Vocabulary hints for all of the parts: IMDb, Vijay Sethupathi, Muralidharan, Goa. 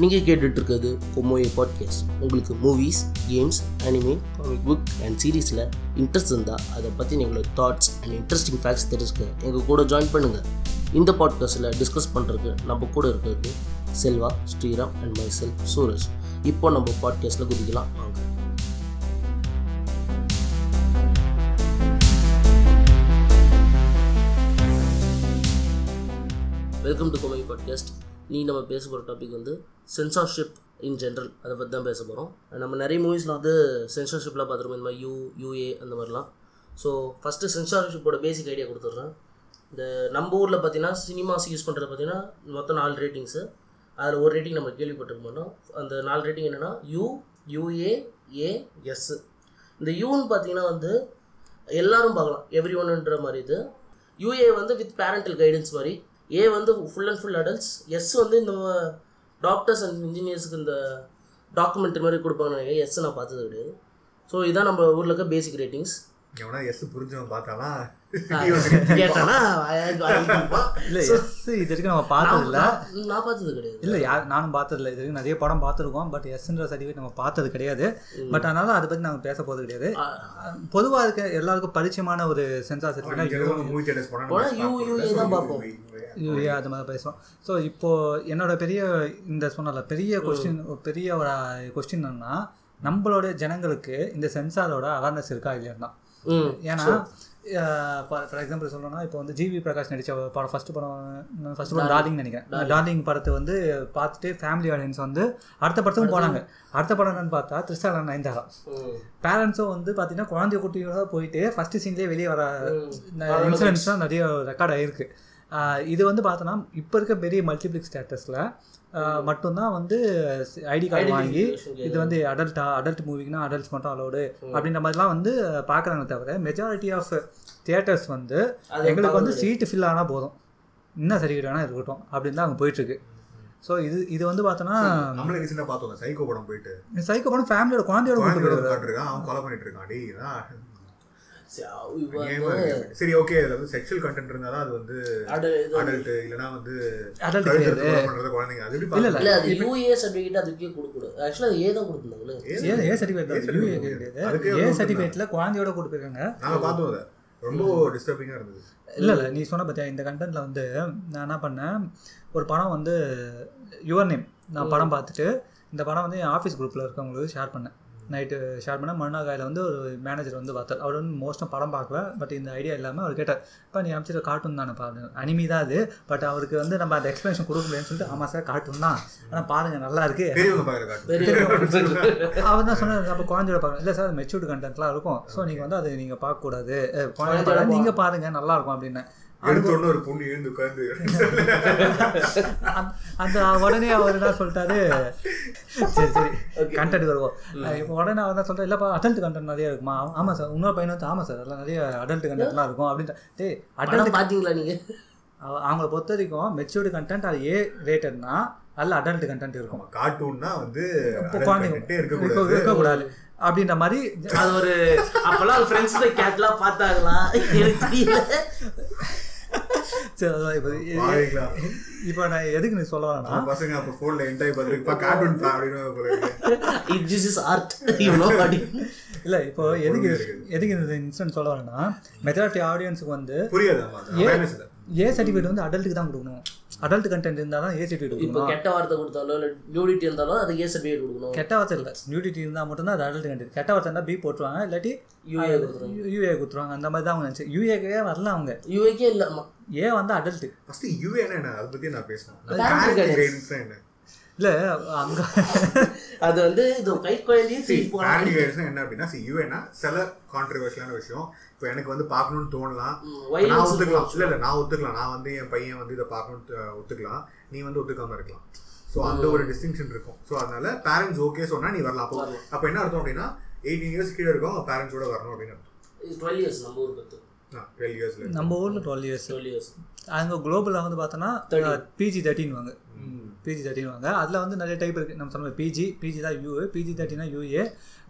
நீங்கள் கேட்டுட்ருக்கிறது ஒமோயே பாட்காஸ்ட். உங்களுக்கு movies, games, anime, comic book and சீரீஸில் இன்ட்ரெஸ்ட் இருந்தால் அதை பற்றி எங்களோட தாட்ஸ் அண்ட் இன்ட்ரெஸ்டிங் ஃபேக்ட்ஸ் தெரிஞ்சுக்க எங்கள் கூட ஜாயின் பண்ணுங்கள். இந்த பாட்காஸ்ட்டில் டிஸ்கஸ் பண்ணுறதுக்கு நம்ம கூட இருக்கிறது செல்வா, ஸ்ரீராம் அண்ட் மைசெல் சூரஜ். இப்போ நம்ம பாட்காஸ்ட்டில் குதிக்கலாம் வாங்க. Welcome to ஒமோயே podcast. இன்றைக்கி நம்ம பேச போகிற டாபிக் வந்து சென்சார்ஷிப் இன் ஜென்ரல், அதை பற்றி தான் பேச போகிறோம். நம்ம நிறைய மூவிஸில் வந்து சென்சார்ஷிப்லாம் பார்த்துருக்கோம், இந்த மாதிரி யூஏ அந்த மாதிரிலாம். ஸோ ஃபஸ்ட்டு சென்சார்ஷிப்போட பேசிக் ஐடியா கொடுத்துட்றேன். இந்த நம்ம ஊரில் பார்த்தீங்கன்னா சினிமாஸ் யூஸ் பண்ணுறது பார்த்திங்கன்னா மொத்தம் 4 ரேட்டிங்ஸு. அதில் ஒரு ரேட்டிங் நம்ம கேள்விப்பட்டிருக்க மாட்டோம். அந்த 4 ரேட்டிங் என்னென்னா UUAAS. இந்த யூன்னு பார்த்திங்கன்னா வந்து எல்லோரும் பார்க்கலாம், எவ்ரி ஒன்றுன்ற மாதிரி. இது யூஏ வந்து வித் பேரண்டல் கைடன்ஸ் மாதிரி. ஏ வந்து full and full adults. S வந்து இந்த டாக்டர்ஸ் அண்ட் இன்ஜினியர்ஸுக்கு இந்த டாக்குமெண்ட்ரி மாதிரி கொடுப்பாங்கன்னு நினைக்கிறேன். எஸ் நான் பார்த்தது கிடையாது. ஸோ இதுதான் நம்ம ஊரில் இருக்க பேசிக் ரேட்டிங்ஸ். எவனா எஸ் புரிஞ்சவன் பார்த்தானா கேட்டானா? இல்லை, எஸ் இது வரைக்கும் நம்ம பார்த்தது இல்லை. நான் பார்த்தது கிடையாது. இல்லை, யார் நானும் பார்த்தது இல்லை. இது வரைக்கும் நிறைய படம் பார்த்துருக்கோம், பட் எஸ்ன்ற சர்டிஃபிகேட் நம்ம பார்த்தது கிடையாது. பட் அதனால அதை பற்றி நாங்கள் பேச போகிறது கிடையாது. பொதுவாக இருக்க எல்லாருக்கும் பரிச்சயமான ஒரு சென்சார் சர்டிஃபிகேட் யூஏ தான் பார்ப்போம். யூஏ அது மாதிரி பேசுவோம். ஸோ இப்போது என்னோடய பெரிய இந்த சொன்னால பெரிய ஒரு கொஸ்டின் என்னன்னா, நம்மளோட ஜனங்களுக்கு இந்த சென்சாரோட அவேர்னஸ் இருக்கா இல்லையா? ஏன்னா ஃபார் எக்ஸாம்பிள் சொல்லணும்னா, இப்போ வந்து ஜிவி பிரகாஷ் நடித்த படம் ஃபஸ்ட்டு படம் டார்லிங் நினைக்கிறேன். டார்லிங் படத்தை வந்து பார்த்துட்டு ஃபேமிலி ஆடியன்ஸ் வந்து அடுத்த படத்துக்கும் போனாங்க. அடுத்த படம் என்னன்னு பார்த்தா திரிஷாலா நயன்தாரா. பேரண்ட்ஸும் வந்து பார்த்தீங்கன்னா குழந்தைய குட்டியோட போயிட்டு ஃபஸ்ட்டு சீன்லேயே வெளியே வர இன்சிடென்ட்ஸ்லாம் நிறைய ரெக்கார்ட் ஆகிருக்கு. இது வந்து பார்த்தோன்னா இப்போ இருக்க பெரிய மல்டிப்ளிக்ஸ் தேட்டர்ஸில் மட்டும்தான் வந்து ஐடி கார்டு வாங்கி இது வந்து அடல்ட் மூவிக்குன்னா அடல்ட்ஸ் மட்டும் அலோடு அப்படின்ற மாதிரிலாம் வந்து பார்க்குறாங்க. தவிர மெஜாரிட்டி ஆஃப் தியேட்டர்ஸ் வந்து எங்களுக்கு வந்து சீட்டு ஃபில் ஆனால் போதும், இன்னும் சர்டிஃபிகேட் வேணால் இருக்கட்டும் அப்படின்னு தான் அவங்க போயிட்டுருக்கு. ஸோ இது வந்து பார்த்தோன்னா பார்த்தோம் சைக்கோ படம் ஃபேமிலியோட குழந்தையோட போயிட்டு சரி ஓகே. அதில் வந்து செக்ஷுவல் கண்டென்ட் இருந்தால் தான் அது வந்து அடல்ட், இல்லைனா வந்து அடல்ட் பண்ணுறது குழந்தைங்க. அது எப்படி இல்லை இல்லை அது யூஏ சர்டிஃபிகேட் அதுக்கே கொடுக்கூடாது. ஆக்சுவலாக அது ஏ தான் கொடுத்துருந்தாங்களே. ஏ சர்டிஃபிகேட் ஏ சர்டிஃபிகேட்டில் குழந்தையோட கொடுத்துருக்காங்க. நாங்கள் பார்த்தோம், அதை ரொம்ப டிஸ்டர்பிங்காக இருந்தது. இல்லை நீ சொன்ன பார்த்தியா இந்த கண்டென்ட்டில் வந்து நான் என்ன பண்ணேன், ஒரு படம் வந்து யுவர் நேம் நான் படம் பார்த்துட்டு இந்த படம் வந்து என் ஆஃபீஸ் குரூப்பில் இருக்கவங்களுக்கு ஷேர் பண்ணேன். நைட்டு ஷேர் பண்ணால் மறுநாள் வந்து ஒரு மேனேஜர் வந்து பார்த்தார். அவர் வந்து மோஸ்ட்டாக படம் பார்க்கல, பட் இந்த ஐடியா இல்லாமல் அவர் கேட்டார், இப்போ நீ அமைச்சிருக்க கார்ட்டூன் தானே பாருங்க, அனிமி தான் அது, பட் அவருக்கு வந்து நம்ம அந்த எக்ஸ்பிளேஷன் கொடுக்க முடியும்னு சொல்லிட்டு ஆமாம் சார் கார்ட்டூன் தான், ஆனால் பாருங்கள் நல்லா இருக்கு. அவர் தான் சொன்னார் அப்போ குழந்தையோட பாருங்க. இல்லை சார் மெச்சூர்டு கண்டென்ட்லாம் இருக்கும், ஸோ நீங்கள் வந்து அது நீங்கள் பார்க்கக்கூடாது, குழந்தையோட நீங்கள் பாருங்கள் நல்லாயிருக்கும் அப்படின்னு. அந்த உடனே அவர் என்ன சொல்லிட்டாரு, சரி சரி கண்டென்ட் வருவோம். இப்போ உடனே அவர் தான் சொல்கிறார், இல்லைப்பா அடல்ட் கண்டென்ட் நிறையா இருக்குமா? ஆமாம் சார். இன்னொரு பையன் வந்து ஆமாம் சார் அதெல்லாம் நிறைய அடல்ட் கண்டென்ட்லாம் இருக்கும் அப்படின்ட்டு. டேய் அடல்ட் பார்த்தீங்களா நீங்கள்? அவங்கள பொறுத்த வரைக்கும் மெச்சூர்டு கண்டென்ட் அது ஏ ரேட்டட்னா அதில் அடல்ட் கண்டென்ட் இருக்கும். கார்ட்டூன்னா வந்து குழந்தைங்க இருக்கக்கூடாது அப்படின்ற மாதிரி. அது ஒரு அப்போல்லாம் அது ஃப்ரெண்ட்ஸ் போய் கேட்லாம் பார்த்தாங்களா இப்போ நான் எதுக்கு நீ சொல்ல வேணா பசங்க அப்போ ஃபோனில் என்டாய் பார்த்துருக்குப்பா கார்ட்டூன் அப்படின்னு. இல்லை இப்போ எதுக்கு இந்த இன்சிடென்ட் சொல்ல வேணா, மெஜாரிட்டி ஆடியன்ஸுக்கு வந்து புரியாது. ஏ சர்டிஃபிகேட் வந்து அடல்ட்டுக்கு தான் கொடுக்கணும். அடல்ட் கண்டென்ட் இருந்தால் தான் ஏ சர்டிஃபிகேட். இப்போ கெட்ட வார்த்தை கொடுத்தாலோ இல்லை நியூடிட்டி இருந்தாலும் அது ஏ சர்டிஃபிகேட் கொடுக்கணும். கெட்ட வார்த்தை இல்லை, நியூடிட்டி இருந்தால் மட்டும்தான் அது அடல்ட் கண்டென்ட். கெட்ட வார்த்தை இருந்தால் பி போட்டுருவாங்க, இல்லாட்டி யூஏ கொடுத்துருவாங்க. அந்த மாதிரி தான் அவங்க நினச்சி யூஏக்கே வரல. அவங்க யூஏக்கே இல்லை, ஏ வந்து அடல்ட்டு. ஃபஸ்ட்டு யூஏன்னா என்ன, அதை பற்றி நான் பேசுவேன். இல்லை அங்கே அது வந்து இது என்ன அப்படின்னா, யூஏன்னா சில கான்ட்ரவர்ஷியலான விஷயம். இப்போ எனக்கு வந்து பார்க்கணும்னு தோணலாம், நான் ஒத்துக்கலாம். இல்லை நான் ஒத்துக்கலாம், நான் வந்து என் பையன் வந்து இதை பார்க்கணும்னு ஒத்துக்கலாம், நீ வந்து ஒத்துக்காமல் இருக்கலாம். ஸோ அந்த ஒரு டிஸ்டிங்ஷன் இருக்கும். ஸோ அதனால பேரண்ட்ஸ் ஓகே சொன்னால் நீ வரலாம். அப்போ என்ன அர்த்தம் அப்படின்னா 18 இயர்ஸ் கீழே இருக்கும் அவங்க பேரண்ட்ஸோட வரணும் அப்படின்னு அர்த்தம். 12 இயர்ஸ் நம்ம ஊர் பத்து 12 இயர்ஸ் நம்ம ஊரில் 12 இயர்ஸ். அங்கே குளோபலாக வந்து பார்த்தோன்னா PG-13 வாங்க. PG-13 வாங்க. அதில் வந்து நிறைய டைப் இருக்குது. நம்ம சொன்ன பிஜி தான் யூ, PG-13 யூஏ.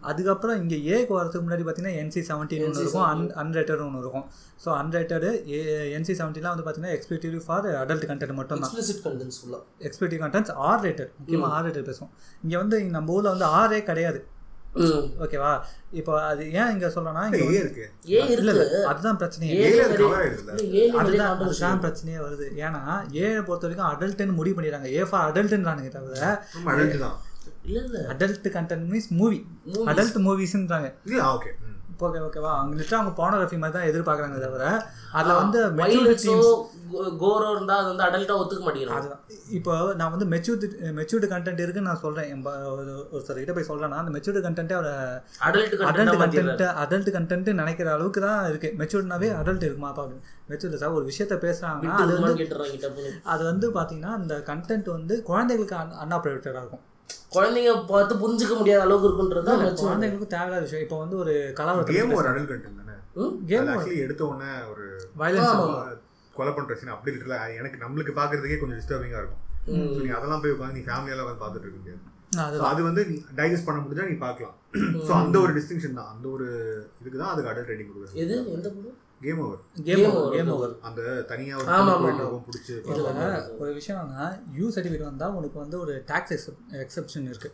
அதுக்கப்புறம் இங்கே ஏக்கு வரதுக்கு முன்னாடி பார்த்தீங்கன்னா NC-17 ஒன்று இருக்கும், அன்ரேட்டட் ஒன்று இருக்கும். ஸோ அன்ரேட்டடு NC-17 வந்து பார்த்தீங்கன்னா எக்ஸ்பெக்டிவ் ஃபார் அடல்ட் கண்டென்ட் மட்டும் தான், எக்ஸ்பெக்டிவ் கண்டென்ட்ஸ் ஆர் ரேட்டட், முக்கியமாக ஆர் ரேட்டட் பேசுவோம். இங்கே வந்து நம்ம ஊரில் வந்து ஆரே கிடையாது, ஓகேவா? இப்போ அது ஏன் இங்க சொல்றேன்னா அதுதான் பிரச்சனையே வருது. ஏன்னா ஏழை பொறுத்த வரைக்கும் அடல்ட்னு முடிவு பண்ணிடுறாங்க. ஏ ஃபார் அடல்ட்ன்றானுங்க, தவிர adult content means movie, adult மூவிஸ்ன்றாங்க. ஓகே ஓகேவா? அவங்க லிட்டா அவங்க போனோகிராஃபி மாதிரி தான் எதிர்பார்க்குறாங்க, தவிர அதில் வந்து மெச்சூரிட்டி கோரோ இருந்தால் அது வந்து அடல்ட்டாக ஒத்துக்க மாட்டேங்கிறேன். அதுதான் இப்போ நான் வந்து மெச்சூர்டு கண்டென்ட் இருக்குன்னு நான் சொல்கிறேன். ஒருத்தர்கிட்ட போய் சொல்கிறேன்னா அந்த மெச்சூர்டு கண்டென்ட்டே அவர் அடல்ட் கண்டென்ட் நினைக்கிற அளவுக்கு தான் இருக்குது. மெச்சூர்ட்னாவே அடல்ட் இருக்குமா? அப்போ மெச்சூர்டு சார் ஒரு விஷயத்த பேசுகிறாங்கன்னா அது வந்து பார்த்தீங்கன்னா அந்த கண்டென்ட் வந்து குழந்தைகளுக்கு அன்அப்ரோப்ரியேட்டடாக இருக்கும், குழந்தைங்க பார்த்து புரிஞ்சுக்க முடியாத அளவுக்கு இருக்குன்றது குழந்தைங்களுக்கு தேவையான விஷயம். இப்போ வந்து ஒரு கலாச்சாரம் எடுத்த உடனே ஒரு கொலை பண்றீங்க அப்படி இல்லை, எனக்கு நம்மளுக்கு பாக்குறதுக்கே கொஞ்சம் டிஸ்டர்பிங்கா இருக்கும். அதெல்லாம் போய் உட்காந்து நீ ஃபேமிலியெல்லாம் வந்து பார்த்துட்டு இருக்க முடியாது. அது வந்து நீ டைஜஸ்ட் பண்ண முடிஞ்சா நீ பார்க்கலாம். ஸோ அந்த ஒரு டிஸ்டிங்ஷன் தான், அந்த ஒரு இதுக்கு தான் அதுக்கு அடல்ட் ரேட்டிங் கொடுக்குறது. கேம் ஓவர் அந்த தனியா ஒரு பிடிச்சி ஒரு விஷயம்னா யூ சர்டிஃபிகேட் வந்தா உங்களுக்கு வந்து ஒரு டாக்ஸ் எக்ஸப்ஷன் இருக்கு.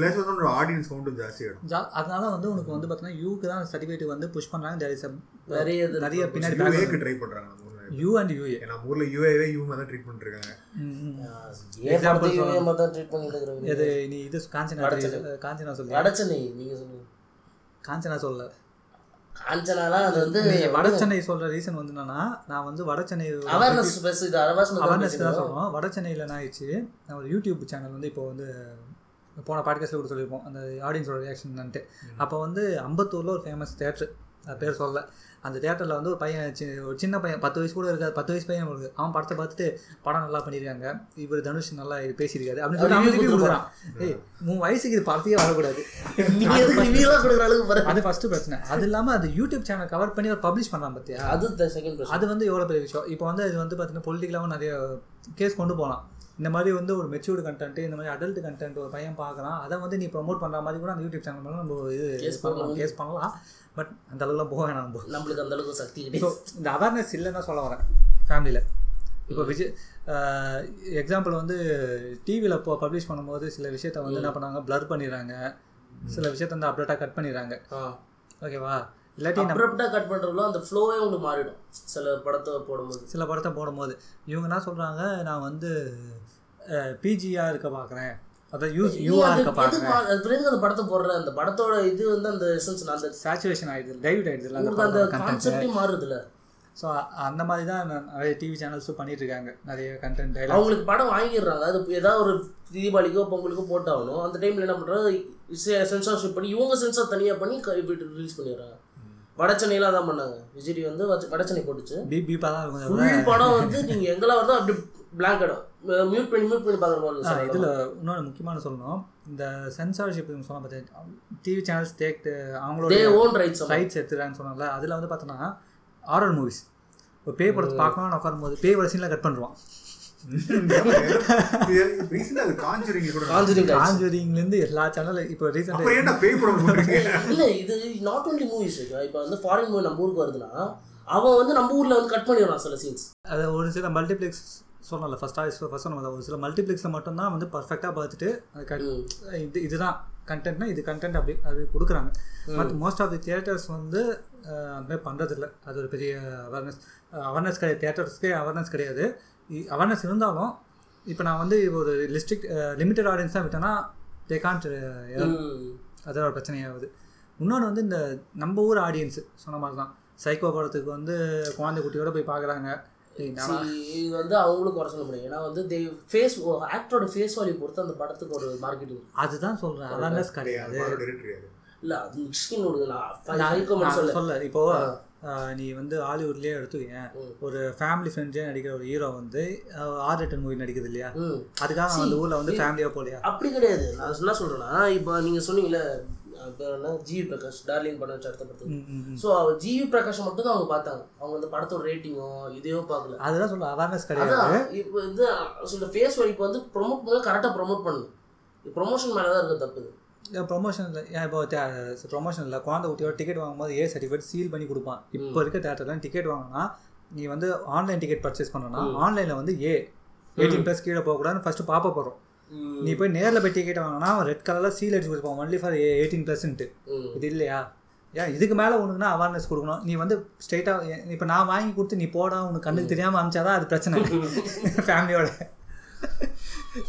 பிளஸ் வந்து ஒரு ஆடியன்ஸ் கவுண்ட் ஜாஸ்தி ஆகும். அதனால வந்து உங்களுக்கு வந்து பார்த்தீங்கன்னா யூக்கு தான் சர்டிஃபிகேட் வந்து புஷ் பண்றாங்க. தேர் இஸ் நிறைய பின்னாடி பேக் ட்ரை பண்றாங்க. யூ அண்ட் யூஏ நம்ம ஊர்ல யூஏவே யூ மாதிரி ட்ரீட் பண்ணிருக்காங்க. எக்ஸாம்பிள் சொல்லுங்க, ட்ரீட் பண்ணிட்டு இருக்கீங்க. இது நீ இது காஞ்சனா சொல்லுங்க, வடச்சனை நீங்க சொல்லுங்க. காஞ்சனா சொல்லல, காஞ்சனாலாம் அது வந்து வடச்சென்னை சொல்கிற ரீசன் வந்து என்னன்னா, நான் வந்து வடச்சென்னை அவேர்னஸ் தான் சொல்லுவோம். வடச்சென்னையில் என்ன ஆயிடுச்சு, நான் ஒரு யூடியூப் சேனல் வந்து இப்போ வந்து போன பாட்காஸ்ட்டில் கூட சொல்லியிருப்போம் அந்த ஆடியன்ஸோட ரியாக்ஷன்ட்டு. அப்போ வந்து அம்பத்தூரில் ஒரு ஃபேமஸ் தேட்டர், அது பேர் சொல்ல, அந்த தேட்டரில் வந்து ஒரு பையன், ஒரு சின்ன பையன், 10 வயசு கூட இருக்காது, 10 வயசு பையன் இருக்குது. அவன் படத்தை பார்த்துட்டு படம் நல்லா பண்ணியிருக்காங்க, இவர் தனுஷ் நல்லா இது பேசியிருக்காரு அப்படின்னு சொல்லி அவன் திருப்பி கொடுக்குறான். ஏய் 3 வயசுக்கு இது படத்தையே வரக்கூடாது, அது ஃபஸ்ட்டு பிரச்சனை. அது இல்லாமல் அது யூடியூப் சேனல் கவர் பண்ணி அவர் பப்ளிஷ் பண்ணுறான் பார்த்தியா, அது செகண்ட். அது வந்து எவ்வளோ பெரிய விஷயம். இப்போ வந்து இது வந்து பார்த்தீங்கன்னா பொலிட்டிக்கலாகவும் நிறைய கேஸ் கொண்டு போகலாம். இந்த மாதிரி வந்து ஒரு மெச்சூர்டு கண்டென்ட், இந்த மாதிரி அடல்ட் கண்டென்ட் ஒரு பையன் பார்க்குறான், அதை வந்து நீ ப்ரொமோட் பண்ணுற மாதிரி கூட அந்த யூடியூப் சேனல் மேலே நம்ம கேஸ் பண்ணலாம். பட் அந்த அளவுக்குலாம் போக வேணாம், நம்மளுக்கு அந்த அளவுக்கு சக்தி கிடையாது. இந்த அவேர்னஸ் இல்லைன்னா சொல்ல வரேன் ஃபேமிலியில். இப்போ விஜய் எக்ஸாம்பிள் வந்து டிவியில் பப்ளிஷ் பண்ணும்போது சில விஷயத்த வந்து என்ன பண்ணாங்க, பிளர் பண்ணிடுறாங்க, சில விஷயத்த வந்து அப்டேட்டாக கட் பண்ணிடுறாங்க. ஓகேவா? இல்லாட்டி அப்ரப்டாக கட் பண்ணுறதுல அந்த ஃப்ளோவே உங்களுக்கு மாறிடும். சில படத்தை போடும்போது இவங்க என்ன சொல்கிறாங்க, நான் வந்து பிஜியாக இருக்க பார்க்குறேன், அதான் யூஆர் இருக்க பார்க்குறேன். அது பிறகு அந்த படத்தை போடுறேன், அந்த படத்தோட இது வந்து அந்த எசன்ஸ் அந்த சேச்சுரேஷன் ஆகிடுது, டைவர்ட் ஆகிடுதுல, அந்த கான்செப்டே மாறுதுல்ல. ஸோ அந்த மாதிரி தான் நிறைய டிவி சேனல்ஸும் பண்ணிட்டு இருக்காங்க நிறைய கண்டென்ட். அவங்களுக்கு படம் வாங்கிடுறாங்க, அது ஏதாவது ஒரு தீபாவளிக்கோ பொங்கலுக்கோ போட்டாகணும். அந்த டைமில் என்ன பண்ணுறாங்க, சென்சார்ஷிப் பண்ணி இவங்க சென்சார் தனியாக பண்ணி ரிலீஸ் பண்ணிடுறாங்க. வடச்சென்னையில தான் பண்ணாங்க, விஜய் வந்து வடச்சென்னை போட்டுச்சு படம் வந்து நீங்க எங்கெல்லாம் வந்து அப்படி பிளாங்க் இடம் மியூட் பண்ணி பார்க்குறோம். இதில் இன்னொன்று முக்கியமான சொல்லணும், இந்த சென்சார்ஷிப் சொன்னால் பார்த்தீங்கன்னா டிவி சேனல்ஸ் டேக் அவங்களோட ஓன் ரைட்ஸ் எடுத்துக்கிறாங்கன்னு சொன்னாங்களே, அதில் வந்து பார்த்தோன்னா ஆரர் மூவிஸ், இப்போ பேய் படத்தை பார்க்கணும்னு உட்காரும் போது பேய் பட சீனில் கட் பண்ணுவான். எல்லா சேனலும் இப்போ இல்ல, இது நாட் ஒன்லி மூவிஸ். இப்போ வந்து ஃபாரின் மூவி நம்ம ஊருக்கு வருதுன்னா அவன் வந்து நம்ம ஊர்ல வந்து கட் பண்ணிடுறான் சில சீன்ஸ். அது ஒரு சில மல்டிப்ளெக்ஸ் சொன்னால ஒரு சில மல்டிப்ளெக்ஸ்ல மட்டும் தான் வந்து பர்ஃபெக்டா பார்த்துட்டு அது இதுதான் கண்டென்ட்னா இது கண்டென்ட் அப்படி அது கொடுக்குறாங்க. But most of the theatres வந்து அந்த மாதிரி பண்றதில்ல. அது ஒரு பெரிய அவேர்னஸ் கிடையாது, தியேட்டர்ஸ்க்கே அவேர்னஸ் கிடையாது. அவேர்னஸ் இருந்தாலும் இப்போ நான் வந்து ஒரு லிமிட்டட் ஆடியன்ஸ் தான் விட்டேன்னா தே கான்ட், அதோட பிரச்சனையாகுது. இன்னொன்று வந்து இந்த நம்ம ஊர் ஆடியன்ஸு சொன்ன மாதிரி தான் சைக்கோ படத்துக்கு வந்து குழந்தை குட்டியோட போய் பார்க்குறாங்க. இது வந்து அவங்களுக்கு வர சொல்ல முடியும், ஏன்னா வந்து ஃபேஸ் ஆக்டரோட ஃபேஸ் வாலி பொறுத்து அந்த படத்துக்கு ஒரு மார்க்கெட்டிங். அதுதான் சொல்கிறேன், அவேர்னஸ் கிடையாது. இல்லை அது மிஸ்கின் ஒன்று சொல்ல. இப்போது நீ வந்து ஹாலிவுட்லேயே எடுத்துக்கங்க, ஒரு ஃபேமிலி ஃப்ரெண்ட்ஸே நடிக்கிற ஒரு ஹீரோ வந்து ஆர் ரேட்டட் மூவி நடிக்கிறது இல்லையா, அதுக்காக அந்த ஊரில் வந்து ஃபேமிலியாக போகலையா? அப்படி கிடையாது. நான் என்ன சொல்கிறேன்னா, இப்போ நீங்கள் சொன்னீங்களே அதுனா ஜிவி பிரகாஷ் டார்லிங் படம் வச்சு அடுத்த படத்துக்கு. ஸோ அவர் ஜிவி பிரகாஷ் மட்டும் தான் அவங்க பார்த்தாங்க, அவங்க அந்த படத்தோட ரேட்டிங்கோ இதையோ பார்க்கல. அதெல்லாம் சொல்ல அவேர்னஸ் கிடையாது. இப்போ வந்து சில ஃபேஸ் வழிக்கு வந்து ப்ரொமோட் பண்ண கரெக்டாக ப்ரொமோட் பண்ணணும். இது ப்ரொமோஷன் மேலே தான் இருக்குது தப்பு. ப்ரொமோஷனில் ஏன் இப்போ ப்ரொமோஷனில் குழந்தை ஊட்டியோட டிக்கெட் வாங்கும்போது ஏ சர்டிஃபிகேட் சீல் பண்ணி கொடுப்பான். இப்போ இருக்க தேட்டர்லாம் டிக்கெட் வாங்கினா நீ வந்து ஆன்லைன் டிக்கெட் பர்ச்சேஸ் பண்ணனா ஆன்லைனில் வந்து 18+ கீழே போகக்கூடாதுன்னு ஃபஸ்ட்டு பார்ப்ப போகிறோம். நீ போய் நேரில் போய் டிக்கெட் வாங்கினா ரெட் கலரில் சீல் அடிச்சு கொடுப்பான் ஒன்லி ஃபார் 18+ன்ட்டு. இது இல்லையா? ஏன் இதுக்கு மேலே ஒன்றுக்குன்னா அவேர்னஸ் கொடுக்கணும். நீ வந்து ஸ்ட்ரெயிட்டாக இப்போ நான் வாங்கி கொடுத்து நீ போடா உனக்கு கண்ணுக்கு தெரியாமல் அமிச்சாதான் அது பிரச்சனை. ஃபேமிலியோட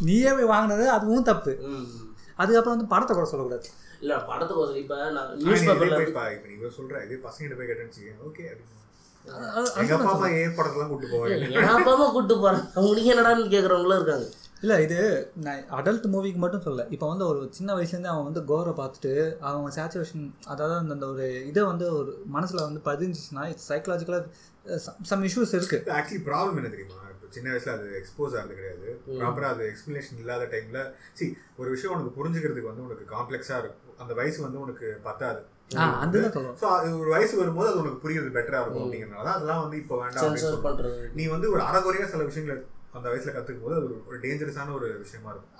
நீயே போய் வாங்கினது அதுவும் தப்பு. அதுக்கப்புறம் வந்து படத்தை கூட சொல்லக்கூடாது. இல்லை படத்தை கூட இப்போ நான் நியூஸ் பேப்பரில் இப்போ நீங்கள் சொல்கிறேன் இதே பசங்கிட்ட போய் கேட்டேன்னு ஓகே அப்படின்னு கூப்பிட்டு போகிறேன். அவங்களுக்கு என்னடான்னு கேட்குறவங்களும் இருக்காங்க. இல்லை இது நான் அடல்ட் மூவிக்கு மட்டும் சொல்ல. இப்போ வந்து ஒரு சின்ன வயசுலேருந்து அவன் வந்து கோரை பார்த்துட்டு அவன் சேச்சுரேஷன் அதாவது அந்த ஒரு இதை வந்து ஒரு மனசில் வந்து பதிஞ்சிச்சுன்னா இட்ஸ் சைக்கலாஜிக்கலாக சம் இஷ்யூஸ் இருக்குது. ஆக்சுவலி ப்ராப்ளம் என்ன தெரியுமா, சின்ன வயசில் அது எக்ஸ்போஸ் ஆகிறது கிடையாது ப்ராப்பராக. அது எக்ஸ்பிளேஷன் இல்லாத டைமில் சி ஒரு விஷயம் உனக்கு புரிஞ்சுக்கிறதுக்கு வந்து உனக்கு காம்ப்ளெக்ஸாக இருக்கும். அந்த வயசு வந்து உனக்கு பத்தாது. ஸோ அது ஒரு வயசு வரும்போது அது உனக்கு புரியுறது பெட்டராக இருக்கும். அப்படிங்கிறதுனால தான் அதெல்லாம் வந்து இப்போ வேண்டாம். நீ வந்து ஒரு அறகுறையாக சில விஷயங்களை அந்த வயசில் கற்றுக்கும் போது அது ஒரு டேஞ்சரஸான ஒரு விஷயமா இருக்கும்.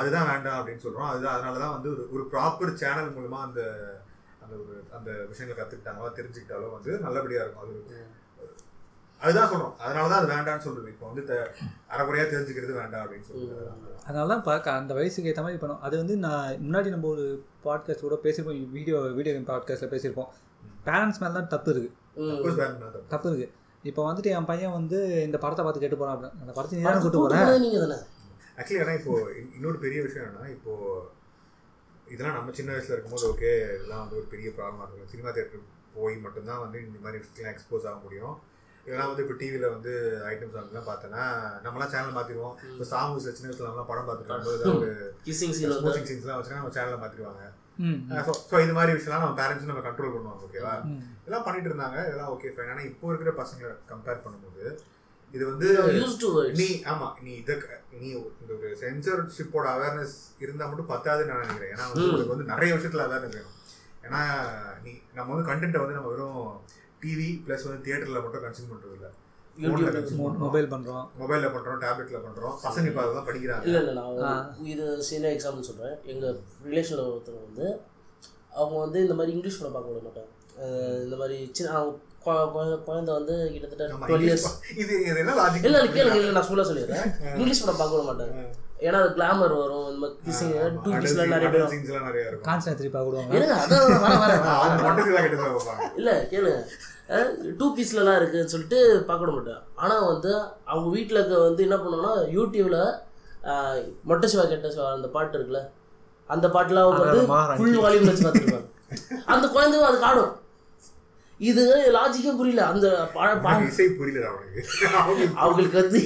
அதுதான் வேண்டாம் அப்படின்னு சொல்கிறோம். அதுதான் அதனால தான் வந்து ஒரு ப்ராப்பர் சேனல் மூலமாக அந்த அந்த ஒரு அந்த விஷயங்களை கற்றுக்கிட்டாங்களோ தெரிஞ்சுக்கிட்டாலோ வந்து நல்லபடியாக இருக்கும். அது அதுதான் சொல்கிறோம். அதனால தான் அது வேண்டான்னு சொல்கிறது. இப்போ வந்து அரைக்குறையாக தெரிஞ்சுக்கிறது வேண்டாம் அப்படின்னு சொல்லுறது. அதனால தான் பார்க்க அந்த வயசுக்கு ஏற்ற மாதிரி பண்ணோம். அது வந்து நான் முன்னாடி நம்ம ஒரு பாட்காஸ்ட்டோட பேசியிருப்போம், வீடியோ கேம் பாட்காஸ்ட்டில் பேசியிருப்போம். பேரண்ட்ஸ் மேலே தான் தப்பு இருக்குது, தப்பு இருக்குது. இப்போ வந்துட்டு என் பையன் வந்து இந்த படத்தை பார்த்து கேட்டு போகிறான் அப்படின்னு அந்த படத்தை நீ தான் கூட்டு போகிறேன். ஆக்சுவலி ஆனால் இப்போது இன்னொரு பெரிய விஷயம் என்னென்னா, இப்போது இதெல்லாம் நம்ம சின்ன வயசில் இருக்கும்போது ஓகே இதெல்லாம் வந்து ஒரு பெரிய ப்ராப்ளமாக இருக்கும். சினிமா தேட்டருக்கு போய் மட்டும்தான் வந்து இந்த மாதிரி விஷயத்துலாம் எக்ஸ்போஸ் ஆக முடியும். இதெல்லாம் வந்து இப்போ டிவியில் வந்து ஐட்டம் சாங்லாம் பார்த்தோன்னா நம்மளாம் சேனல் மாற்றிடுவோம். இப்போ சாங்ஸ் சின்ன வயசுல நம்மளாம் படம் பார்த்துருக்காங்க சீன்ஸ்லாம் வச்சுன்னா நம்ம சேனலில் மாற்றிடுவாங்க. ஸோ இது மாதிரி விஷயம்லாம் நம்ம பேரண்ட்ஸும் நம்ம கண்ட்ரோல் பண்ணுவாங்க. ஓகேவா, இதெல்லாம் பண்ணிட்டு இருந்தாங்க, இதெல்லாம் ஓகே ஃபைன். ஆனால் இப்போ இருக்கிற பசங்களை கம்பேர் பண்ணும்போது இது வந்து நீ ஆமாம் நீ இதை நீ இந்த ஒரு சென்சர்ஷிப்போட அவேர்னஸ் இருந்தால் மட்டும் பத்தாதுன்னு நான் நினைக்கிறேன். ஏன்னா உங்களுக்கு வந்து நிறைய விஷயத்தில் அவேர்னஸ் வேணும். ஏன்னா நீ நம்ம வந்து கண்டென்ட்டை வந்து நம்ம வெறும் டிவி ப்ளஸ் வந்து தியேட்டரில் மட்டும் கன்சியூம் பண்ணுறது இல்லை, மொபைல் பண்ணுறோம், மொபைலில் பண்ணுறோம், டேப்லெட்டில் பண்ணுறோம். பசங்க இப்போ அதெல்லாம் படிக்கிறாங்க. இல்லை இல்லை நான் இது சில எக்ஸாம்பிள் சொல்கிறேன். எங்கள் ரிலேஷனில் ஒருத்தர் வந்து அவங்க வந்து இந்த மாதிரி இங்கிலீஷ் படம் பார்க்க விட மாட்டாங்க. இந்த மாதிரி சின்ன அவங்க குழந்தை வந்து கிட்டத்தட்ட 12 இயர்ஸ் இது இல்லை கேளுங்க இல்லை நான் ஃபுல்லாக சொல்லிடுறேன். இங்கிலீஷ் படம் பார்க்க விட மாட்டாங்க. ஏன்னா அது கிளாமர் வரும், இந்த மாதிரி கிசிங் டூ கிஸ்லாம் நிறைய பேர் சீன்ஸ்லாம் நிறைய இருக்கும். கான்செப்ட் 3 பாக்குவாங்க. இல்ல அத வர வர அது மட்டும் தான் கேட்டதா பாப்பாங்க. இல்ல கேளுங்க, டூ பீஸ்லலாம் இருக்குன்னு சொல்லிட்டு பார்க்க மாட்டேன். ஆனால் வந்து அவங்க வீட்டில் இருக்க வந்து என்ன பண்ணுவோம்னா யூடியூப்ல மொட்டை சிவா கெட்ட சிவா அந்த பாட்டு இருக்குல்ல, அந்த பாட்டுலாம் அவங்க வந்து ஃபுல் வால்யூம் வச்சு பார்த்துருப்பாங்க. அந்த குழந்தையும் அது காடும். இது லாஜிக்கே புரியல. அந்த இசை புரியல அவங்களுக்கு. அவங்களுக்கு வந்து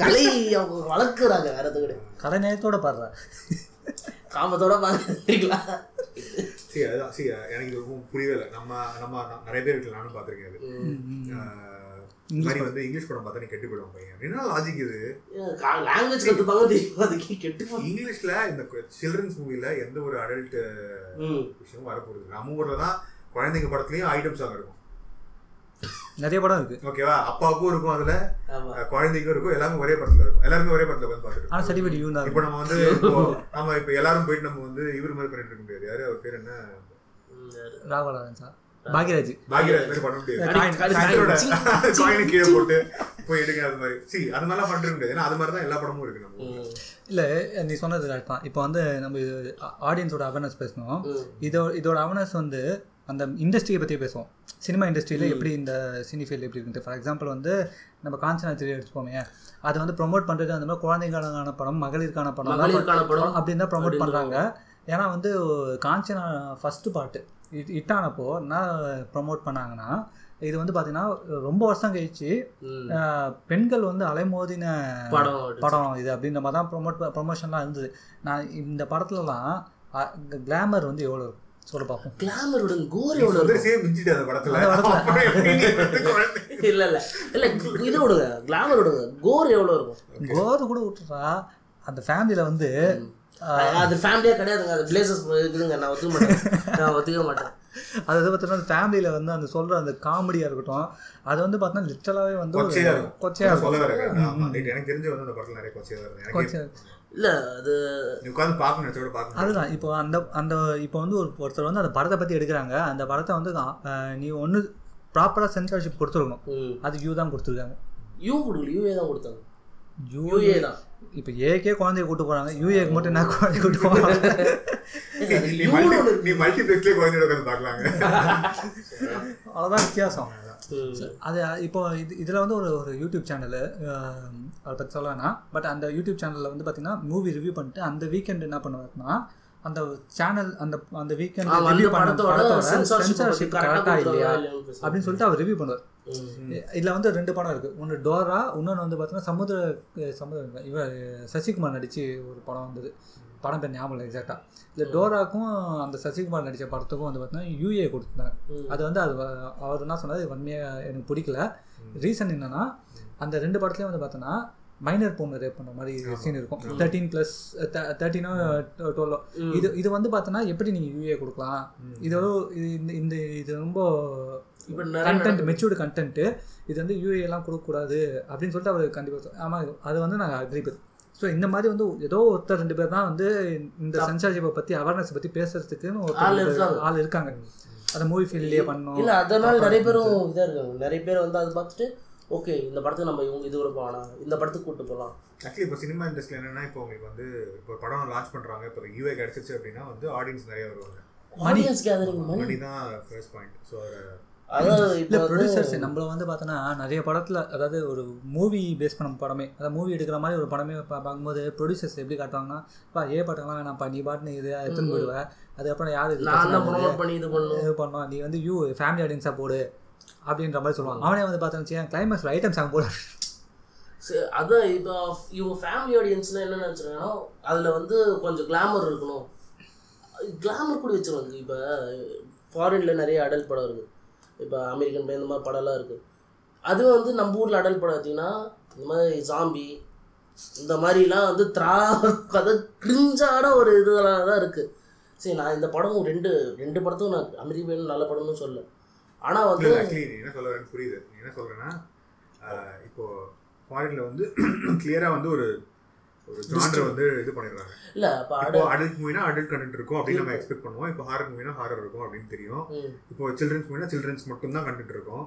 கலை அவங்க வளர்க்குறாங்க. வேற எது கிடையாது, கலை நேயத்தோட பாடுறாங்க, காமத்தோட பாடுறீங்களா? சரி அதுதான். சரி எனக்கு இது ரொம்ப புரியவே இல்லை. நம்ம நம்ம நிறைய பேர் வீட்டில் நானும் பார்த்துருக்கேன். அது இந்த மாதிரி வந்து இங்கிலீஷ் படம் பார்த்தா நீ கெட்டு போயிடுவோம் பையன் அப்படின்னா லாஜிக் இது லாங்குவேஜ் கற்றுப்பாங்க. தெரியும் அதுக்கு கெட்டு இங்கிலீஷில் இந்த சில்ட்ரன்ஸ் மூவியில் எந்த ஒரு அடல்ட் விஷயமும் வரப்போகுது. நம்ம ஊரில் தான் குழந்தைங்க படத்துலையும் ஐட்டம் சாங் இருக்கும், நிறைய படம் இருக்கு. ஓகேவா, அப்பாவுக்கும் இருக்கும், அதுல குழந்தைக்கும் இருக்கும், எல்லாமே ஒரே படத்துல இருக்கும், எல்லாருமே ஒரே படத்துல வந்து பாத்துருக்கோம். இப்போ நம்ம வந்து நம்ம இப்போ எல்லாரும் போயிட்டு நம்ம வந்து இவரு மாதிரி பண்ணிட்டு இருக்க முடியாது. யாரு அவர் பேர் என்ன, ராகவராஜன் சார், பாக்யராஜ், பாக்யராஜ் பண்ண முடியாது. காயினை கீழே போட்டு போய் எடுக்க அது மாதிரி சி அது மாதிரிலாம் பண்ணிட்டு இருக்க முடியாது. ஏன்னா அது மாதிரி தான் எல்லா படமும் இருக்கு. நம்ம இல்லை நீ சொன்னது கரெக்ட் தான். இப்போ வந்து நம்ம ஆடியன்ஸோட அவேர்னஸ் பேசணும். இதோட அவேர்னஸ் வந்து அந்த இண்டஸ்ட்ரியை பற்றி பேசுவோம். சினிமா இண்டஸ்ட்ரியில் எப்படி இந்த சினி ஃபீல்டு எப்படி இருக்குது. ஃபார் எக்ஸாம்பிள் வந்து நம்ம காஞ்சனாத்திரி எடுத்துப்போமே, அதை வந்து ப்ரொமோட் பண்ணுறது அந்த மாதிரி குழந்தைங்களுக்கான படம், மகளிருக்கான படம் அப்படின்னு தான் ப்ரொமோட் பண்ணுறாங்க. ஏன்னா வந்து காஞ்சனா ஃபஸ்ட்டு பாட்டு இட்டானப்போ என்ன ப்ரொமோட் பண்ணாங்கன்னா, இது வந்து பார்த்தீங்கன்னா ரொம்ப வருஷம் கழிச்சு பெண்கள் வந்து அலைமோதின படம் இது அப்படின்ற மாதிரி தான் ப்ரொமோஷன்லாம் இருந்தது. நான் இந்த படத்துலலாம் கிளாமர் வந்து எவ்வளோ இருக்கும் சொல்ல பார்ப்போம். கிளாமரோட கோர் எவ்வளோ மிஞ்சிட்டு அந்த படத்தில் இல்லை இல்லை இல்லை இது விடுங்க, கிளாமரோட கோர் எவ்வளோ இருக்கும், கோர் கூட விட்டுறா. அந்த ஃபேமிலியில் வந்து அது ஃபேமிலியே கிடையாதுங்க, அது பிளேசஸ் இருக்குதுங்க. நான் ஒத்துக்க மாட்டேன். அது வந்து பார்த்தோன்னா அந்த ஃபேமிலியில் வந்து அந்த சொல்கிற அந்த காமெடியாக இருக்கட்டும், அது வந்து பார்த்தோன்னா லிட்டரலாகவே வந்து கொச்சையாக இருக்கும். எனக்கு தெரிஞ்சு வந்து அந்த படத்தில் நிறைய கொச்சையாக இல்லை, அது உட்காந்து பார்க்கணும். அதுதான் இப்போ அந்த அந்த இப்போ வந்து ஒருத்தர் வந்து அந்த படத்தை பற்றி எடுக்கிறாங்க. அந்த படத்தை வந்து நீ ஒன்று ப்ராப்பராக சென்சார்ஷிப் கொடுத்துருக்கணும். அது யூ தான் கொடுத்துருக்காங்க. யூ கொடுக்கல, யூஏ தான் கொடுத்தாங்க. யூஏ தான். இப்போ ஏக்கே குழந்தைய கூப்பிட்டு போகிறாங்க, யூஏக்கு மட்டும் என்ன குழந்தைய கூப்பிட்டு போகிறாங்க, அவ்வளோதான் வித்தியாசம். அது இப்போ இதில் வந்து ஒரு ஒரு யூடியூப் சேனலு அதை பற்றி சொல்லவேனா, பட் அந்த யூடியூப் சேனலில் வந்து பார்த்தீங்கன்னா மூவி ரிவ்யூ பண்ணிட்டு அந்த வீக்கெண்ட் என்ன பண்ணுவாருன்னா அந்த சேனல் அந்த அந்த வீக்கெண்ட் சென்சார்ஷிப் கரெக்டாக இல்லையா அப்படின்னு சொல்லிட்டு அவர் ரிவ்யூ பண்ணுவார். இதில் வந்து ரெண்டு படம் இருக்குது, ஒன்று டோரா, இன்னொன்று வந்து பார்த்தீங்கன்னா சமுதிர இவர் சசிகுமார் நடித்து ஒரு படம் வந்தது, படம் பேர் ஞாபகம் இல்லை எக்ஸாக்டாக. இல்லை டோராக்கும் அந்த சசிகுமார் நடித்த படத்துக்கும் வந்து பார்த்தீங்கன்னா யூஏ கொடுத்துருந்தாங்க. அது வந்து அது அவர் என்ன சொன்னது உண்மையாக எனக்கு பிடிக்கல. ரீசன் என்னென்னா அந்த ரெண்டு படத்துலேயும் வந்து பார்த்தோன்னா மைனர் பொண்ணு ரேப் பண்ணுற மாதிரி சீன் இருக்கும், 13+13 or 12. இது வந்து பார்த்தோன்னா எப்படி நீங்கள் யூஏ கொடுக்கலாம்? இது ரொம்ப கண்டென்ட், மெச்சூர்டு கண்டென்ட்டு, இது வந்து யூஏலாம் கொடுக்கக்கூடாது அப்படின்னு சொல்லிட்டு அவர் கண்டிப்பாக. ஆமாம், அது வந்து நாங்கள் அக்ரி பண்ணோம். ஸோ இந்த மாதிரி வந்து ஏதோ ஒருத்தர் ரெண்டு பேர் தான் வந்து இந்த சென்சார்ஷிப்பை பற்றி அவேர்னஸ் பற்றி பேசுறதுக்குன்னு ஒரு ஆள் இருக்காங்க. அந்த மூவி ஃபீல்ட்லேயே பண்ணணும் இல்லை, அதனால் நிறைய பேரும் இதாக இருக்காங்க. நிறைய பேர் வந்து அதை பார்த்துட்டு ஓகே இந்த படத்துக்கு நம்ம இவங்க இது ஒரு போகலாம், இந்த படத்துக்கு கூப்பிட்டு போகலாம். ஆக்சுவலி இப்போ சினிமா இண்டஸ்ட்ரியில் என்னென்னா இப்போ உங்களுக்கு வந்து இப்போ படம் லான்ச் பண்ணுறாங்க, இப்போ யூஏ கிடச்சிச்சு அப்படின்னா வந்து ஆடியன்ஸ் நிறையா வருவாங்க. ஆடியன்ஸ் கேதரிங் மணி தான் ஃபர்ஸ்ட் பாயிண்ட். ஸோ அதாவது இல்லை ப்ரொடியூசர்ஸ் நம்மளை வந்து பார்த்தோன்னா நிறைய படத்தில், அதாவது ஒரு மூவி பேஸ் பண்ண படமே, அதாவது மூவி எடுக்கிற மாதிரி ஒரு படமே பார்க்கும்போது ப்ரொடியூசர்ஸ் எப்படி காட்டுவாங்கன்னா, இப்போ ஏ பாட்டுலாம் வேணாம்ப்பா, நீ பாட்டுன்னு இது எடுத்துன்னு போயிடுவேன், அதுக்கப்புறம் யார் இது பண்ணுவோம், நீ வந்து யூ ஃபேமிலி ஆடியன்ஸாக போடு அப்படின்ற மாதிரி சொல்லுவாங்க. அவனே வந்து பார்த்தோன்னு கிளைமேக்ஸ் ஒரு ஐட்டம் சாங் போட. அதான் இப்போ இவங்க ஃபேமிலி ஆடியன்ஸ்னால் என்ன நினச்சிருக்காங்கன்னா அதில் வந்து கொஞ்சம் கிளாமர் இருக்கணும், கிளாமர் கூட வச்சுருவாங்க. இப்போ ஃபாரினில் நிறைய அடல்ட் படம் இருக்குது, இப்போ அமெரிக்கன் பே இந்த மாதிரி படம்லாம் இருக்குது. அதுவும் வந்து நம்ம ஊரில் அடல் படம் பார்த்தீங்கன்னா இந்த மாதிரி ஜாம்பி இந்த மாதிரிலாம் வந்து கதை கிரிஞ்சான ஒரு இதெல்லாம் தான் இருக்குது. சரி, நான் இந்த படமும் ரெண்டு படத்தும் நான் அமெரிக்க பேனும் நல்ல படம்னு சொல்ல, ஆனால் வந்து என்ன சொல்ல வரேன்னு புரியுது. என்ன சொல்கிறேன்னா இப்போது ஃபாரினில் வந்து கிளியராக வந்து ஒரு ஒரு ஜான்ரை வந்து இது பண்ணிடுறாங்க. இல்லை இப்போ அடல்ட் மூவினா அடல்ட் கண்டென்ட் இருக்கும் அப்படின்னு நம்ம எக்ஸ்பெக்ட் பண்ணுவோம். இப்போ ஹாரர் மூவினா ஹாரர் இருக்கும் அப்படின்னு தெரியும். இப்போ சில்ட்ரன்ஸ் மூவினா சில்ட்ரன்ஸ் மட்டும்தான் கண்டென்ட் இருக்கும்.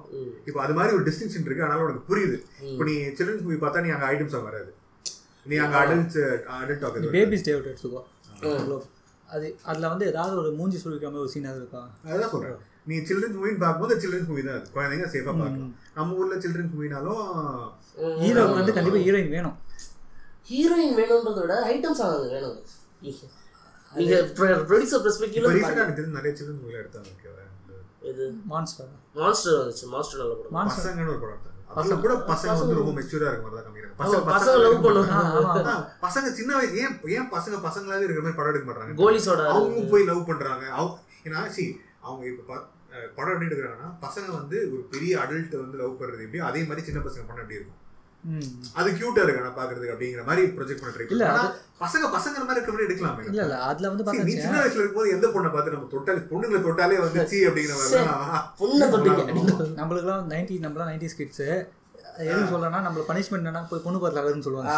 இப்போ அது மாதிரி ஒரு டிஸ்டிங்ஷன் இருக்குது. அதனால உனக்கு புரியுது. இப்போ நீ சில்ட்ரன்ஸ் மூவி பார்த்தா நீ அங்கே ஐட்டம்ஸ் வராது, நீ அங்கே அடல்ட் ஆகுது. பேபிஸ் டே எடுத்துக்கோ, அது அதில் வந்து ஏதாவது ஒரு மூஞ்சி சுருக்கிற மாதிரி ஒரு சீனாக இருக்கும். அதுதான் சொல்கிறேன், நீ சில்ட்ரன்ஸ் மூவின்னு பார்க்கும்போது சில்ட்ரன்ஸ் மூவி தான், அது குழந்தைங்க சேஃபாக பார்க்கலாம். நம்ம ஊரில் சில்ட்ரன்ஸ் மூவினாலும் ஹீரோ வந்து கண்டிப்பாக ஹீரோயின் வேணும், ஹீரோயின் வேணும்ன்றத விட ஐட்டம் சாங் அது வேணும். ப்ரொடியூசர் பெர்ஸ்பெக்டிவ்ல எனக்கு தெரிஞ்ச நிறைய சின்ன மூவில எடுத்தாங்க. இது மான்ஸ்டர் வந்துச்சு, மான்ஸ்டர் நல்ல படம், பசங்கன்னு ஒரு படம் எடுத்தாங்க. அதுல கூட பசங்க வந்து ரொம்ப மெச்சூரா இருக்கு மாதிரி தான் காமிக்கிறாங்க. பசங்க லவ் பண்ணுவாங்க, பசங்க சின்ன வயசு ஏன் பசங்களாவே இருக்கிற மாதிரி படம் எடுக்க மாட்டாங்க. கோலிசோட அவங்க போய் லவ் பண்றாங்க. ஏன்னா சி அவங்க இப்ப படம் எப்படி எடுக்கிறாங்கன்னா பசங்க வந்து ஒரு பெரிய அடல்ட் வந்து லவ் பண்றது எப்படியோ அதே மாதிரி சின்ன பசங்க படம் எப்படி இருக்கும், அது கியூட்டா இருக்கு பாக்குறதுக்கு அப்படிங்கிற மாதிரி ப்ரொஜெக்ட் பண்றீங்க. இல்ல பசங்க பசங்க மாதிரி இருக்கிற மாதிரி எடுக்கலாம். இல்ல இல்ல அதுல வந்து பாத்தீங்கன்னா சின்ன வயசுல இருக்கும்போது எந்த பொண்ணை பார்த்து நம்ம பொண்ணுங்களை தொட்டாலே வந்துச்சு அப்படிங்கிற மாதிரி பொண்ணை தொட்டிக்க நம்மளுக்கு எல்லாம் 90s கிட்ஸ் எதுவும் சொல்லனா நம்ம பனிஷ்மெண்ட் என்ன போய் பொண்ணு பார்த்து வருதுன்னு சொல்லுவாங்க.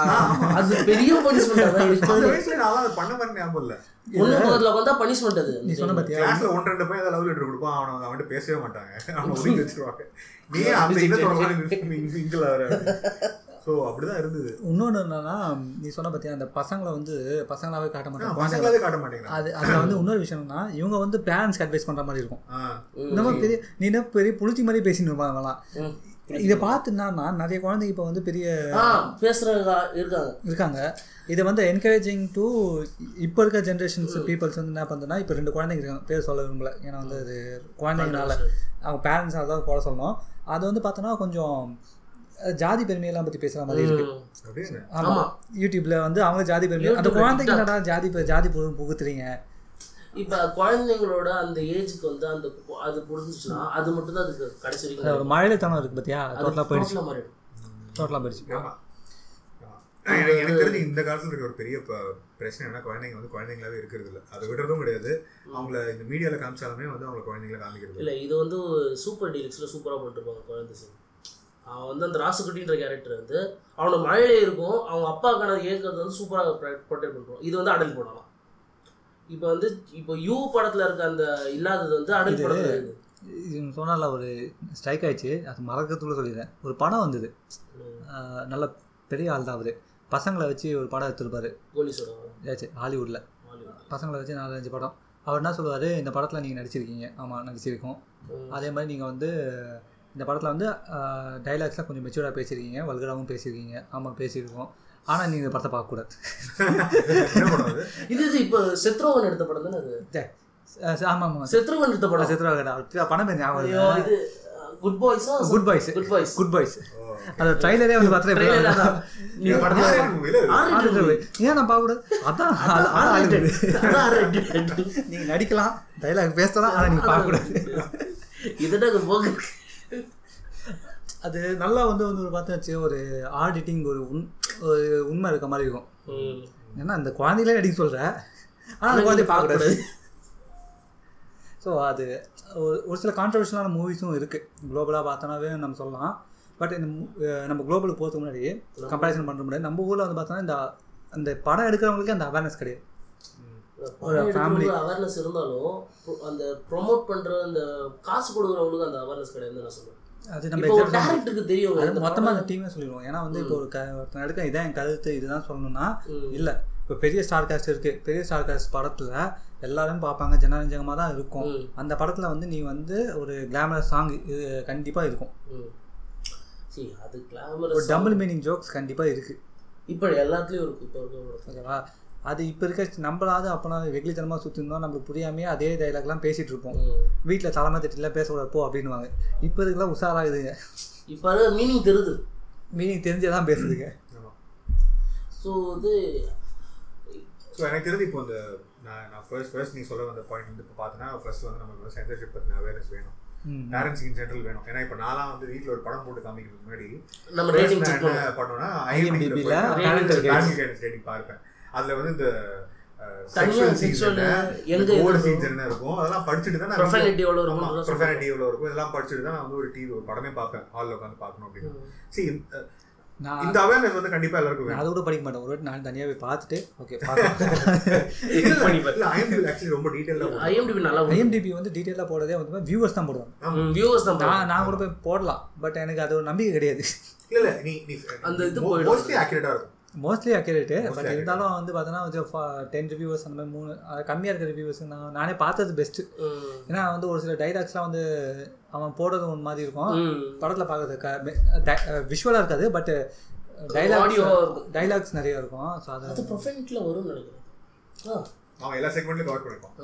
அது பெரிய பனிஷ்மெண்ட். நான் அதை பண்ண மாதிரி ஞாபகம் இல்லை, பொண்ணு பார்த்துல வந்தா பனிஷ்மெண்ட். அது நீ சொன்ன பத்தியா கிளாஸ்ல 1-2 பையன் லவ் லெட்டர் கொடுப்பான், அவன் அவன்கிட்ட பேசவே மாட்டாங்க, அவன் ஒதுக்கி வச்சிருவாங்க. நீ அந்த இங்கில வர. ஸோ அப்படிதான் இருந்தது. இன்னொன்று என்னன்னா நீ சொன்ன பத்தியா அந்த பசங்களை வந்து பசங்களாவே காட்ட மாட்டாங்க, காட்ட மாட்டேங்க. அது அதில் வந்து இன்னொரு விஷயம்னா இவங்க வந்து பேரண்ட்ஸ்க்கு அட்வைஸ் பண்ற மாதிரி இருக்கும். நம்ம பெரிய நீ என்ன பெரிய புளிச்சி மாதிரி பேசிட்டு இருப்பாங்கலாம். இதை பார்த்துனா நிறைய குழந்தைங்க இப்போ வந்து பெரிய இருக்காங்க. இதை வந்து என்கரேஜிங் டு இப்போ இருக்க ஜென்ரேஷன்ஸ் பீப்புள்ஸ் வந்து என்ன பண்ணுறதுன்னா இப்போ 2 குழந்தைங்க இருக்காங்க, பேர் சொல்ல விரும்பல, ஏன்னா வந்து அது குழந்தைங்கனால அவங்க பேரண்ட்ஸால் தான் குறை சொல்லணும். அது வந்து பார்த்தோன்னா கொஞ்சம் ஜாதி பெருமையெல்லாம் பற்றி பேசுகிற மாதிரி இருக்கு. ஆமாம், யூடியூப்ல வந்து அவங்க ஜாதி பெருமை, அந்த குழந்தைங்க என்னடா ஜாதி புகுத்துறீங்க. இப்போ குழந்தைங்களோட அந்த ஏஜுக்கு வந்து அந்த அது புரிஞ்சிச்சுன்னா அது மட்டும் தான் அதுக்கு கடைசி மழையில தானே இருக்கு. பார்த்தியா டோட்டலாக போயிடுச்சு. எனக்கு தெரிஞ்சு இந்த காலத்துல இருக்க ஒரு பெரிய பிரச்சனை என்ன, குழந்தைங்க வந்து குழந்தைங்களாவே இருக்கிறது இல்லை. அதை விடுறதும் கிடையாது, அவங்கள இந்த மீடியாவில் காமிச்சாலுமே வந்து அவங்கள குழந்தைங்கள காமிக்கிறது இல்லை. இது வந்து சூப்பர் டீலக்ஸில் சூப்பராக போட்டுருப்பாங்க குழந்தை சீன். அவன் வந்து அந்த ராசுக்குட்டின்ற கேரக்டர் வந்து அவனோட மழையிலே இருக்கும், அவங்க அப்பாவுக்கான ஏற்கிறது வந்து சூப்பராக போட்டே பண்ணுறோம். இது வந்து அடல் போடலாம். இப்போ வந்து இப்போ யூ படத்தில் இருக்க அந்த இல்லாதது வந்து அடல் படத்தில் சொன்னால ஒரு ஸ்ட்ரைக் ஆயிடுச்சு. அது மறக்கத்துக்குள்ள சொல்லிடுறேன், ஒரு படம் வந்தது, நல்ல பெரிய ஆள் தான் அவர், பசங்களை வச்சு ஒரு படம் எடுத்துருப்பாரு ஏச்சு ஹாலிவுட்டில், பசங்களை வச்சு 4-5 படம். அவர் என்ன சொல்லுவார், இந்த படத்தில் நீங்கள் நடிச்சிருக்கீங்க, ஆமாம் நடிச்சிருக்கோம், அதே மாதிரி நீங்கள் வந்து இந்த படத்தில் வந்து டைலாக்ஸ்லாம் கொஞ்சம் மெச்சூர்டாக பேசியிருக்கீங்க, வல்கராகவும் பேசியிருக்கீங்க, ஆமாம் பேசியிருக்கோம், ஆனால் நீங்கள் இந்த படத்தை பார்க்கக்கூடாது. இது இப்போ செத்ரோவன் எடுத்த படம் தானே அது? ஆமாம் ஆமாம் செத்ரோவன் எடுத்த படம், செத்ரோவன் படம் பேர் ஞாபகம். Good boys, good boys, good boys, good boys. அந்த ட்ரைலரே வந்து பார்த்தா நான் பார்க்க கூடாது, அதான் நீங்க நடிக்கலாம் டைலாக் பேசலாம், ஆனால் நீங்க பார்க்க கூடாது. இதுதான் அது நல்லா வந்து வந்து பார்த்தாச்சு ஒரு ஆடிட்டிங் ஒரு உண்மை இருக்க மாதிரி இருக்கும். ஏன்னா அந்த குழந்தைகளே நடிக்க சொல்ற, ஆனால் அந்த குழந்தைய பார்க்க கூடாது. ஸோ அது ஒரு சில கான்ட்ரவர்ஷியலான மூவிஸும் இருக்குது குளோபலாக பார்த்தோன்னாவே நம்ம சொல்லலாம். பட் இந்த நம்ம குளோபலுக்கு போகிறதுக்கு முன்னாடி கம்பேரிசன் பண்ணுற முடியாது. நம்ம ஊரில் வந்து பார்த்தோன்னா இந்த அந்த படம் எடுக்கிறவங்களுக்கு அந்த அவேர்னஸ் கிடையாது. ஒரு ஃபேமிலி அவேர்னஸ் இருந்தாலும் அந்த ப்ரொமோட் பண்ணுற அந்த காசு கொடுக்குறவங்களுக்கு அந்த அவேர்னஸ் கிடையாதுன்னு நான் சொல்லுவேன். அது நம்ம டேரக்டருக்கு தெரியும், அது மொத்தமாக அந்த டீமே சொல்லிடுவோம். ஏன்னா வந்து இப்போ ஒரு எடுக்க இதான் என் கருத்து, இதுதான் சொல்லணும்னா இல்லை. இப்போ பெரிய ஸ்டார் காஸ்ட் இருக்குது, பெரிய ஸ்டார் காஸ்ட் படத்தில் எல்லாரும் பார்ப்பாங்க, ஜனரஞ்சகமாக தான் இருக்கும். அந்த படத்தில் வந்து நீ வந்து ஒரு கிளாமரஸ் சாங் இது கண்டிப்பாக இருக்கும், அது கிளாமரஸ், ஒரு டபுள் மீனிங் ஜோக்ஸ் கண்டிப்பாக இருக்குது. இப்போ எல்லாத்துலேயும் இருக்குது, இப்போ இருக்கா அது இப்போ இருக்க நம்மளாவது அப்போனா வெகுளித்தனமாக சுற்றிருந்தோம், நம்மளுக்கு புரியாமையே அதே டைலாக்லாம் பேசிகிட்டு இருப்போம். வீட்டில் தலைமை திட்டலாம் பேசக்கூடாது அப்படின்வாங்க. இப்போ இதுக்கெல்லாம் உஷாராகுதுங்க, இப்போ அது மீனிங் தெரியுது, மீனிங் தெரிஞ்சதான் பேசுதுங்க. ஸோ இது ஸோ எனக்கு தெரிஞ்சு இப்போ இந்த நான் ஃபர்ஸ்ட் நீங்கள் சொல்ல வந்த பாயிண்ட் வந்து இப்போ பார்த்தோன்னா ஃபர்ஸ்ட் வந்து நம்மளுக்கு சென்சர்ஷிப் பற்றின அவேர்னஸ் வேணும், பேரண்ட்ஸுக்கு இன் ஜென்ரல் வேணும். ஏன்னா இப்போ நான்லாம் வந்து வீட்டில் ஒரு படம் போட்டு காமிக்கிறதுக்கு முன்னாடி நம்ம ரேட்டிங் என்ன பண்ணோம்னா ஐஎம்டிபியில் ரேட்டிங் பார்ப்பேன். அதில் வந்து இந்த இருக்கும், அதெல்லாம் படிச்சுட்டு தான் எவ்வளோ இருக்கும் இதெல்லாம் படிச்சுட்டு தான் நான் வந்து ஒரு டிவி ஒரு படமே பார்ப்பேன், ஹாலில் உட்காந்து பார்க்கணும் அப்படின்னு. சரி இந்த அவேர்னஸ் வந்து கண்டிப்பாக எல்லாருக்கும். அதை கூட படிக்க மாட்டேன், ஒரு வாட்டி நான் தனியாகவே பார்த்துட்டு ஓகே ஆக்சுவலி ரொம்ப டீட்டெயிலாக ஐஎம்டிபி நல்லா, ஐஎம்டிபி வந்து டீட்டெயிலாக போடுறதே வந்து வியூவர்ஸ் தான் போடுவாங்க, வியூவர்ஸ் தான். நான் கூட போய் போடலாம், பட் எனக்கு அது ஒரு நம்பிக்கை கிடையாது. இல்லை இல்லை நீ அந்த இது மோஸ்ட்லி ஆக்யூரேட்டாக இருக்கும், மோஸ்ட்லி ஆக்யூரேட்டு. பட் இருந்தாலும் வந்து பார்த்தோன்னா 10 ரிவ்யூவர்ஸ் அந்த மாதிரி 3 கம்மியாக இருக்கிற ரிவ்யூவர்ஸ் நான் நானே பார்த்தது பெஸ்ட்டு. ஏன்னா வந்து ஒரு சில டைலாக்ஸ்லாம் வந்து அவன் போடுறது ஒன்று மாதிரி இருக்கும், படத்தில் பார்க்கறது விஷுவலாக இருக்காது, பட் டைலாக்ஸ் நிறையா இருக்கும். ஸோ அது ப்ரொஃபைல்ல வரும்னு நினைக்கிறேன். அவன் எல்லா செக்மெண்ட்லையும் கவர் பண்ணிருப்பான்.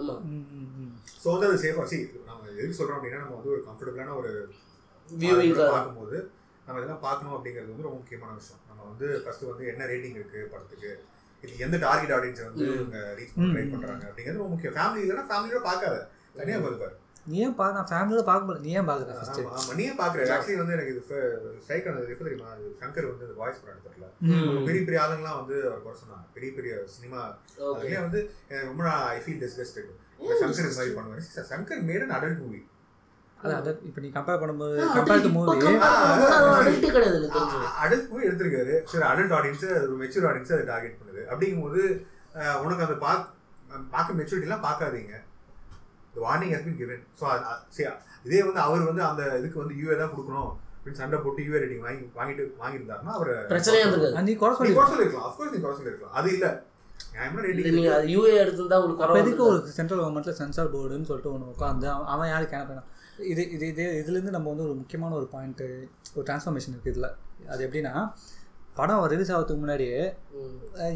ஸோ வந்து அது சேஃபாக சி நம்ம எதுக்கு சொல்கிறோம் அப்படின்னா நம்ம வந்து ஒரு கம்ஃபர்டபுளான ஒரு வியூவிங் பார்க்கும்போது நம்ம இதெல்லாம் பார்க்கணும் அப்படிங்கிறது வந்து ரொம்ப முக்கியமான விஷயம். நம்ம வந்து ஃபர்ஸ்ட் வந்து என்ன ரேட்டிங் இருக்குது படத்துக்கு, இது எந்த டார்கெட் ஆடியன்ஸை வந்து இவங்க ரீச் பண்ண ட்ரை பண்ணுறாங்க அப்படிங்கிறது ரொம்ப முக்கியம். ஃபேமிலி இல்லைன்னா ஃபேமிலியோட பார்க்காத, தனியாக பார்ப்பாரு. நீ ஏன் பா நான் ஃபேமிலியோட பார்க்கும்போது நீ ஏன் பார்க்குறேன்? ஆமாம் நீ ஏன் பார்க்குறேன். ஆக்சுவலி வந்து எனக்கு இது ஸ்ட்ரைக் ஆனது எப்படி தெரியுமா, சங்கர் வந்து இந்த வாய்ஸ் படம் எடுத்துடல, பெரிய பெரிய ஆளுங்கெலாம் வந்து அவர் குறை சொன்னாங்க, பெரிய பெரிய சினிமா அதுலேயே வந்து ரொம்ப நான் ஐ ஃபீல் டிஸ்கஸ்டட். சங்கர் இந்த மாதிரி பண்ணுவார், Shankar made an adult movie. அதான் இப்போ நீ கம்பேர் பண்ணும்போது கம்பேர் டு மூவி அடல்ட் கிடையாது, அடல்ட் மூவி எடுத்துருக்காரு. சரி அடல்ட் ஆடியன்ஸு அது மெச்சூர் ஆடியன்ஸு அதை டார்கெட் பண்ணுது. அப்படிங்கும்போது உனக்கு அதை பார்க்க மெச்சூரிட்டிலாம் பார்க்காதீங்க. The warning has been given. So இதே வந்து அவர் வந்து அந்த இதுக்கு வந்து யூஏ தான் கொடுக்கணும் அப்படின்னு சண்டை போட்டு யூஏ ரேட்டிங் வாங்கியிருந்தாருன்னா அவர் பிரச்சனையாக இருக்காது. நீ குறை சொல்லியிருக்கலாம், அஃப்கோர்ஸ் நீ குறை சொல்லியிருக்கலாம், அது இல்லை நியாயமான யூஏ எடுத்துருந்தா உங்களுக்கு குறை. இதுக்கு ஒரு சென்ட்ரல் கவர்மெண்ட்டில் சென்சார் போர்டுன்னு சொல்லிட்டு ஒன்று உட்காந்து அவன் யாருக்கு என்ன பண்ணான். இது இது இது இதுலேருந்து நம்ம வந்து ஒரு முக்கியமான ஒரு பாயிண்ட்டு, ஒரு டிரான்ஸ்ஃபார்மேஷன் இருக்குது இதில். அது எப்படின்னா படம் ரிலீஸ் ஆகிறதுக்கு முன்னாடியே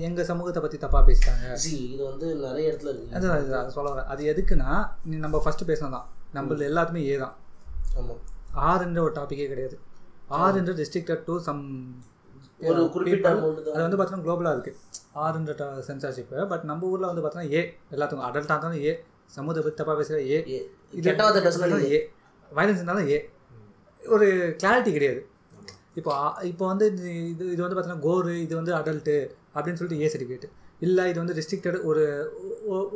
எங்கள் சமூகத்தை பற்றி தப்பாக பேசிட்டாங்க. இது வந்து நிறைய இடத்துல இருக்குது, அது சொல்ல வரேன். அது எதுக்குன்னா நம்ம ஃபஸ்ட்டு பேசணும் தான், நம்மளது எல்லாத்துமே ஏ தான். ஆமாம் ஆறுன்ற ஒரு டாப்பிக்கே கிடையாது, ஆறுன்ற டிஸ்ட்ரிக்டட் டு சம் ஒரு குறிப்பிட்ட அது வந்து பார்த்தோன்னா குளோபலாக இருக்குது ஆறுன்ற சென்சார்ஷிப்பு. பட் நம்ம ஊரில் வந்து பார்த்தோன்னா ஏ எல்லாத்துக்கும், அடல்ட்டாக இருந்தாலும் ஏ, சமூகத்தை பற்றி தப்பாக பேசுகிற ஏ, ஏ வயலன்ஸ் இருந்தாலும் ஏ, ஒரு கிளாரிட்டி கிடையாது. இப்போ இப்போ வந்து இது இது வந்து பார்த்தீங்கன்னா கோரு இது வந்து அடல்ட்டு அப்படின்னு சொல்லிட்டு ஏ சர்டிஃபிகேட் இல்லை, இது வந்து ரெஸ்ட்ரிக்டட் ஒரு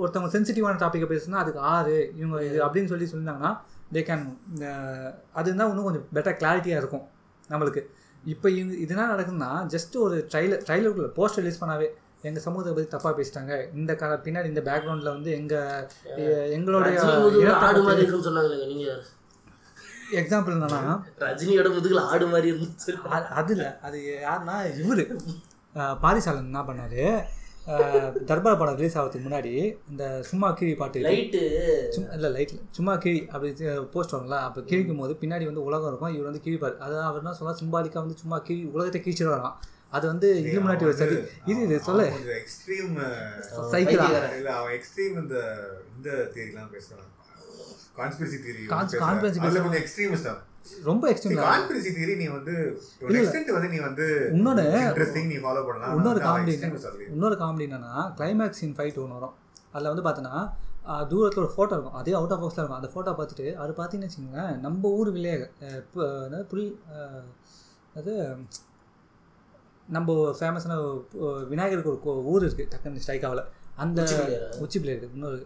ஒருத்தவங்க சென்சிட்டிவான டாப்பிக்கை பேசுனா அதுக்கு ஆறு இவங்க இது அப்படின்னு சொல்லி சொன்னாங்கன்னா தே கேன், அதுதான் இன்னும் கொஞ்சம் பெட்டர் கிளாரிட்டியாக இருக்கும் நம்மளுக்கு. இப்போ இதெல்லாம் நடக்குதுன்னா ஜஸ்ட் ஒரு ட்ரைலருக்குள்ள போஸ்ட் ரிலீஸ் பண்ணாவே எங்கள் சமூகத்தை பற்றி தப்பாக பேசிட்டாங்க, இந்த பின்னாடி இந்த பேக்ரவுண்டில் வந்து எங்களுடைய எக்ஸாம்பிள் என்னன்னா ரஜினியோட முதுகில் ஆடு மாதிரி இருந்துச்சு. அது இல்லை, அது யாருன்னா இவர் பாரிசாலன் என்ன பண்ணார், தர்பார் படம் ரிலீஸ் ஆகிறதுக்கு முன்னாடி இந்த சும்மா கீழி பாட்டு இல்லை லைட்டில் சும்மா கீழி அப்படி போஸ்ட் வரும்ல, அப்போ கிழிக்கும் போது பின்னாடி வந்து உலகம் இருக்கும், இவர் வந்து கிழிப்பார். அதான் அவர் என்ன சொன்னால் சிம்பாலிக்காக வந்து சும்மா கீழி உலகத்தை கீழ்ச்சிட்டு வரான். அது வந்து இலுமினாட்டி ஒரு சதி இது சொல்ல எக்ஸ்ட்ரீம் சைக்கிளா இல்லை அவன் எக்ஸ்ட்ரீம் இந்த இந்த தேதியெலாம் பேசுகிறான் கான்ஸ்பிரசி தியரி. கான்ஸ்பிரசி தியரி ரொம்ப எக்ஸ்ட்ரீமிஸ்டா, ரொம்ப எக்ஸ்ட்ரீம் கான்ஸ்பிரசி தியரி. நீ வந்து ஒரு எக்ஸ்டெண்ட் வந்து நீ வந்து இன்னொரு இன்ட்ரஸ்டிங் நீ ஃபாலோ பண்ணலாம். இன்னொரு காமெடி என்னன்னா கிளைமாக்ஸ் சீன் ஃபைட் ஒன்று வரும். அதில் வந்து பார்த்தோன்னா தூரத்தில் ஒரு ஃபோட்டோ இருக்கும், அதே அவுட் ஆஃப் பாக்ஸில் இருக்கும். அந்த ஃபோட்டோ பார்த்துட்டு அது பார்த்தீங்கன்னு வச்சுக்கோங்களேன் நம்ம ஊர் வில்லேஜ் புல் அது நம்ம ஃபேமஸான விநாயகருக்கு ஒரு ஊர் இருக்குது டக்குன்னு ஸ்ட்ரைக்காவில், அந்த உச்சி பிள்ளையர் இன்னொரு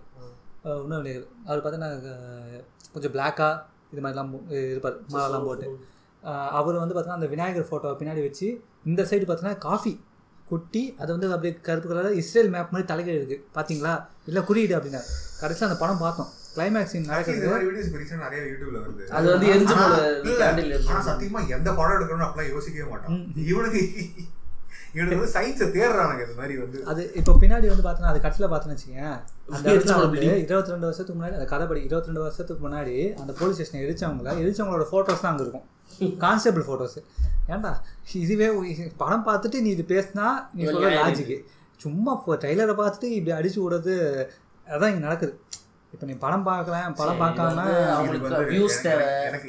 விநாயகர். அவர் பார்த்தீங்கன்னா கொஞ்சம் பிளாக்காக இது மாதிரிலாம் இருப்பார், மாலைலாம் போட்டு. அவர் வந்து பார்த்தீங்கன்னா அந்த விநாயகர் ஃபோட்டோவை பின்னாடி வச்சு இந்த சைடு பார்த்தீங்கன்னா காஃபி கொட்டி அது வந்து அப்படியே கருப்பு கலரில் இஸ்ரேல் மேப் மாதிரி தலைகள் இருக்குது பார்த்தீங்களா, இல்லை குறியீடு அப்படின்னா. கடைசியாக அந்த படம் பார்த்தோம் கிளைமேக்ஸ் நடக்குது. அது வந்து சத்தியமா எந்த படம் எடுக்கணும்னு அப்படிலாம் யோசிக்கவே மாட்டோம். இவனுக்கு வந்து சயின்ஸை தேடுறானுங்க இது மாதிரி வந்து. அது இப்போ பின்னாடி வந்து பார்த்தோன்னா அது கட்டில் பார்த்தோன்னு வச்சுக்கேன், அந்த 22 வருஷத்துக்கு முன்னாடி அந்த கதைப்படி 22 வருஷத்துக்கு முன்னாடி அந்த போலீஸ் ஸ்டேஷனை எரிச்சவங்களோட ஃபோட்டோஸ் தான் அங்கே இருக்கும், கான்ஸ்டபிள் ஃபோட்டோஸு. ஏன்டா இதுவே படம் பார்த்துட்டு நீ இது பேசினா நீ சொல்கிற லாஜிக்கு சும்மா ட்ரெய்லரை பார்த்துட்டு இப்படி அடிச்சு விடுறது அதான் இங்கே நடக்குது. இப்போ நீ படம் பார்க்காம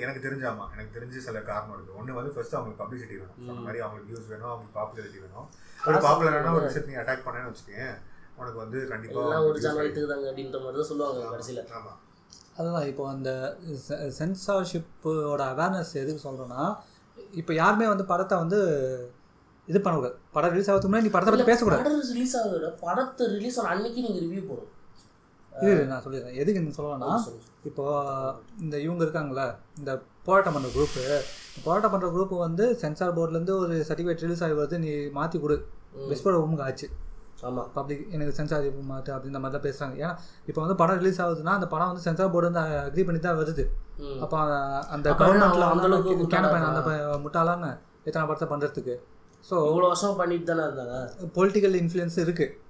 எனக்கு தெரிஞ்சாமா எனக்கு தெரிஞ்சு சில காரணம் இருக்குது. ஒன்று வந்து ஃபர்ஸ்ட் அவங்களுக்கு பப்ளிசிட்டி வேணும், அந்த மாதிரி அவங்களுக்கு வியூஸ் வேணும், அவங்களுக்கு பாப்புலாரிட்டி வேணும். ஒரு பாப்புலரான ஒரு விஷயத்தை நீ அட்டாக் பண்ணேன்னு வச்சுக்கேன் உனக்கு வந்து கண்டிப்பாக ஒரு ஜனநாயகத்துக்கு அப்படின்ற மாதிரி தான் சொல்லுவாங்க கடைசியில். ஆமாம், அதுதான் இப்போ அந்த சென்சார்ஷிப்போட அவேர்னஸ் எதுக்கு சொல்கிறோன்னா இப்போ யாருமே வந்து படத்தை வந்து இது பண்ணக்கூடாது. படம் ரிலீஸ் ஆகிறதுக்கு முன்னாடி நீ படத்தை பற்றி பேசக்கூடாது. படம் ரிலீஸ் ஆகிறத படத்தை ரிலீஸ் ஆன அன்னைக்கு நீங்கள் ரிவ்யூ போடும். இது நான் சொல்லிடுறேன் எதுக்கு நீங்கள் சொல்லணும்னா, இப்போது இந்த இவங்க இருக்காங்களே இந்த போராட்டம் பண்ணுற குரூப்பு, போராட்டம் பண்ணுற குரூப்பு வந்து சென்சார் போர்ட்லேருந்து ஒரு சர்டிஃபிகேட் ரிலீஸ் ஆகி வருது, நீ மாற்றி கொடு பெஸ்போட உமக்கு ஆச்சு. ஆமாம், பப்ளிக் எனக்கு சென்சார் மாற்று அப்படின்ற மாதிரி தான் பேசுகிறாங்க. ஏன்னா இப்போ வந்து படம் ரிலீஸ் ஆகுதுன்னா அந்த படம் வந்து சென்சார் போர்டு வந்து அக்ரி பண்ணி தான் வருது. அப்போ அந்த கவர்மெண்ட்டில் அந்தளவுக்கு முக்கியமான பையன் அந்த முட்டாளான எத்தனை படத்தை பண்ணுறதுக்கு. ஸோ இவ்வளோ வருஷம் பண்ணிட்டு தானே இருந்தாங்க. பொலிட்டிக்கல் இன்ஃப்ளூயன்ஸ் இருக்குது.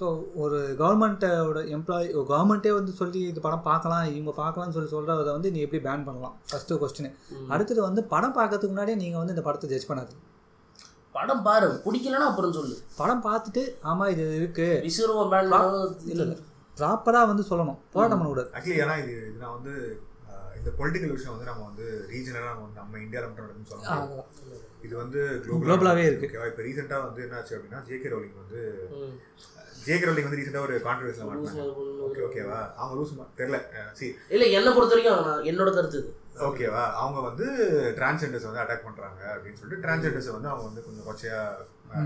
ஸோ ஒரு கவர்மெண்ட்டோட எம்ப்ளாயி கவர்மெண்ட்டே வந்து சொல்லி இது படம் பார்க்கலாம் இவங்க பார்க்கலாம்னு சொல்லி சொல்கிறத வந்து நீ எப்படி பேன் பண்ணலாம் ஃபஸ்ட்டு கொஸ்டின். அடுத்தது வந்து படம் பார்க்கறதுக்கு முன்னாடியே நீங்கள் வந்து இந்த படத்தை ஜட்ஜ் பண்ணாது. படம் பாரு, பிடிக்கலன்னா அப்புறம் சொல்லு. படம் பார்த்துட்டு ஆமாம் இது இருக்குது இல்லை ப்ராப்பராக வந்து சொல்லணும், போராட்டம் பண்ணக்கூடாது. ஆக்சுவலி ஏன்னா இது இது நான் வந்து இந்த பொலிட்டிக்கல் விஷயம் வந்து நம்ம வந்து ரீஜனலாக நம்ம இந்தியாவில் மட்டும் நடக்குன்னு சொல்லலாம். இது வந்து குளோபலாகவே இருக்குது. ஓகேவா, இப்போ ரீசெண்டாக வந்து என்ன ஆச்சு அப்படின்னா ஜேகே ரவுலிங் வந்து ரீசெண்டாக ஒரு கான்ட்ரவர்சியில் மாட்டினாங்க. ஓகேவா, அவங்க ரூல்ஸ் தெரியல இல்லை என்ன பொறுத்த வரைக்கும் என்னோட கருத்து ஓகேவா. அவங்க வந்து டிரான்ஸ்ஜெண்டர்ஸை வந்து அட்டாக் பண்ணுறாங்க அப்படின்னு சொல்லிட்டு டிரான்ஸ்ஜெண்டர்ஸை வந்து அவங்க வந்து கொஞ்சம் கொச்சையாக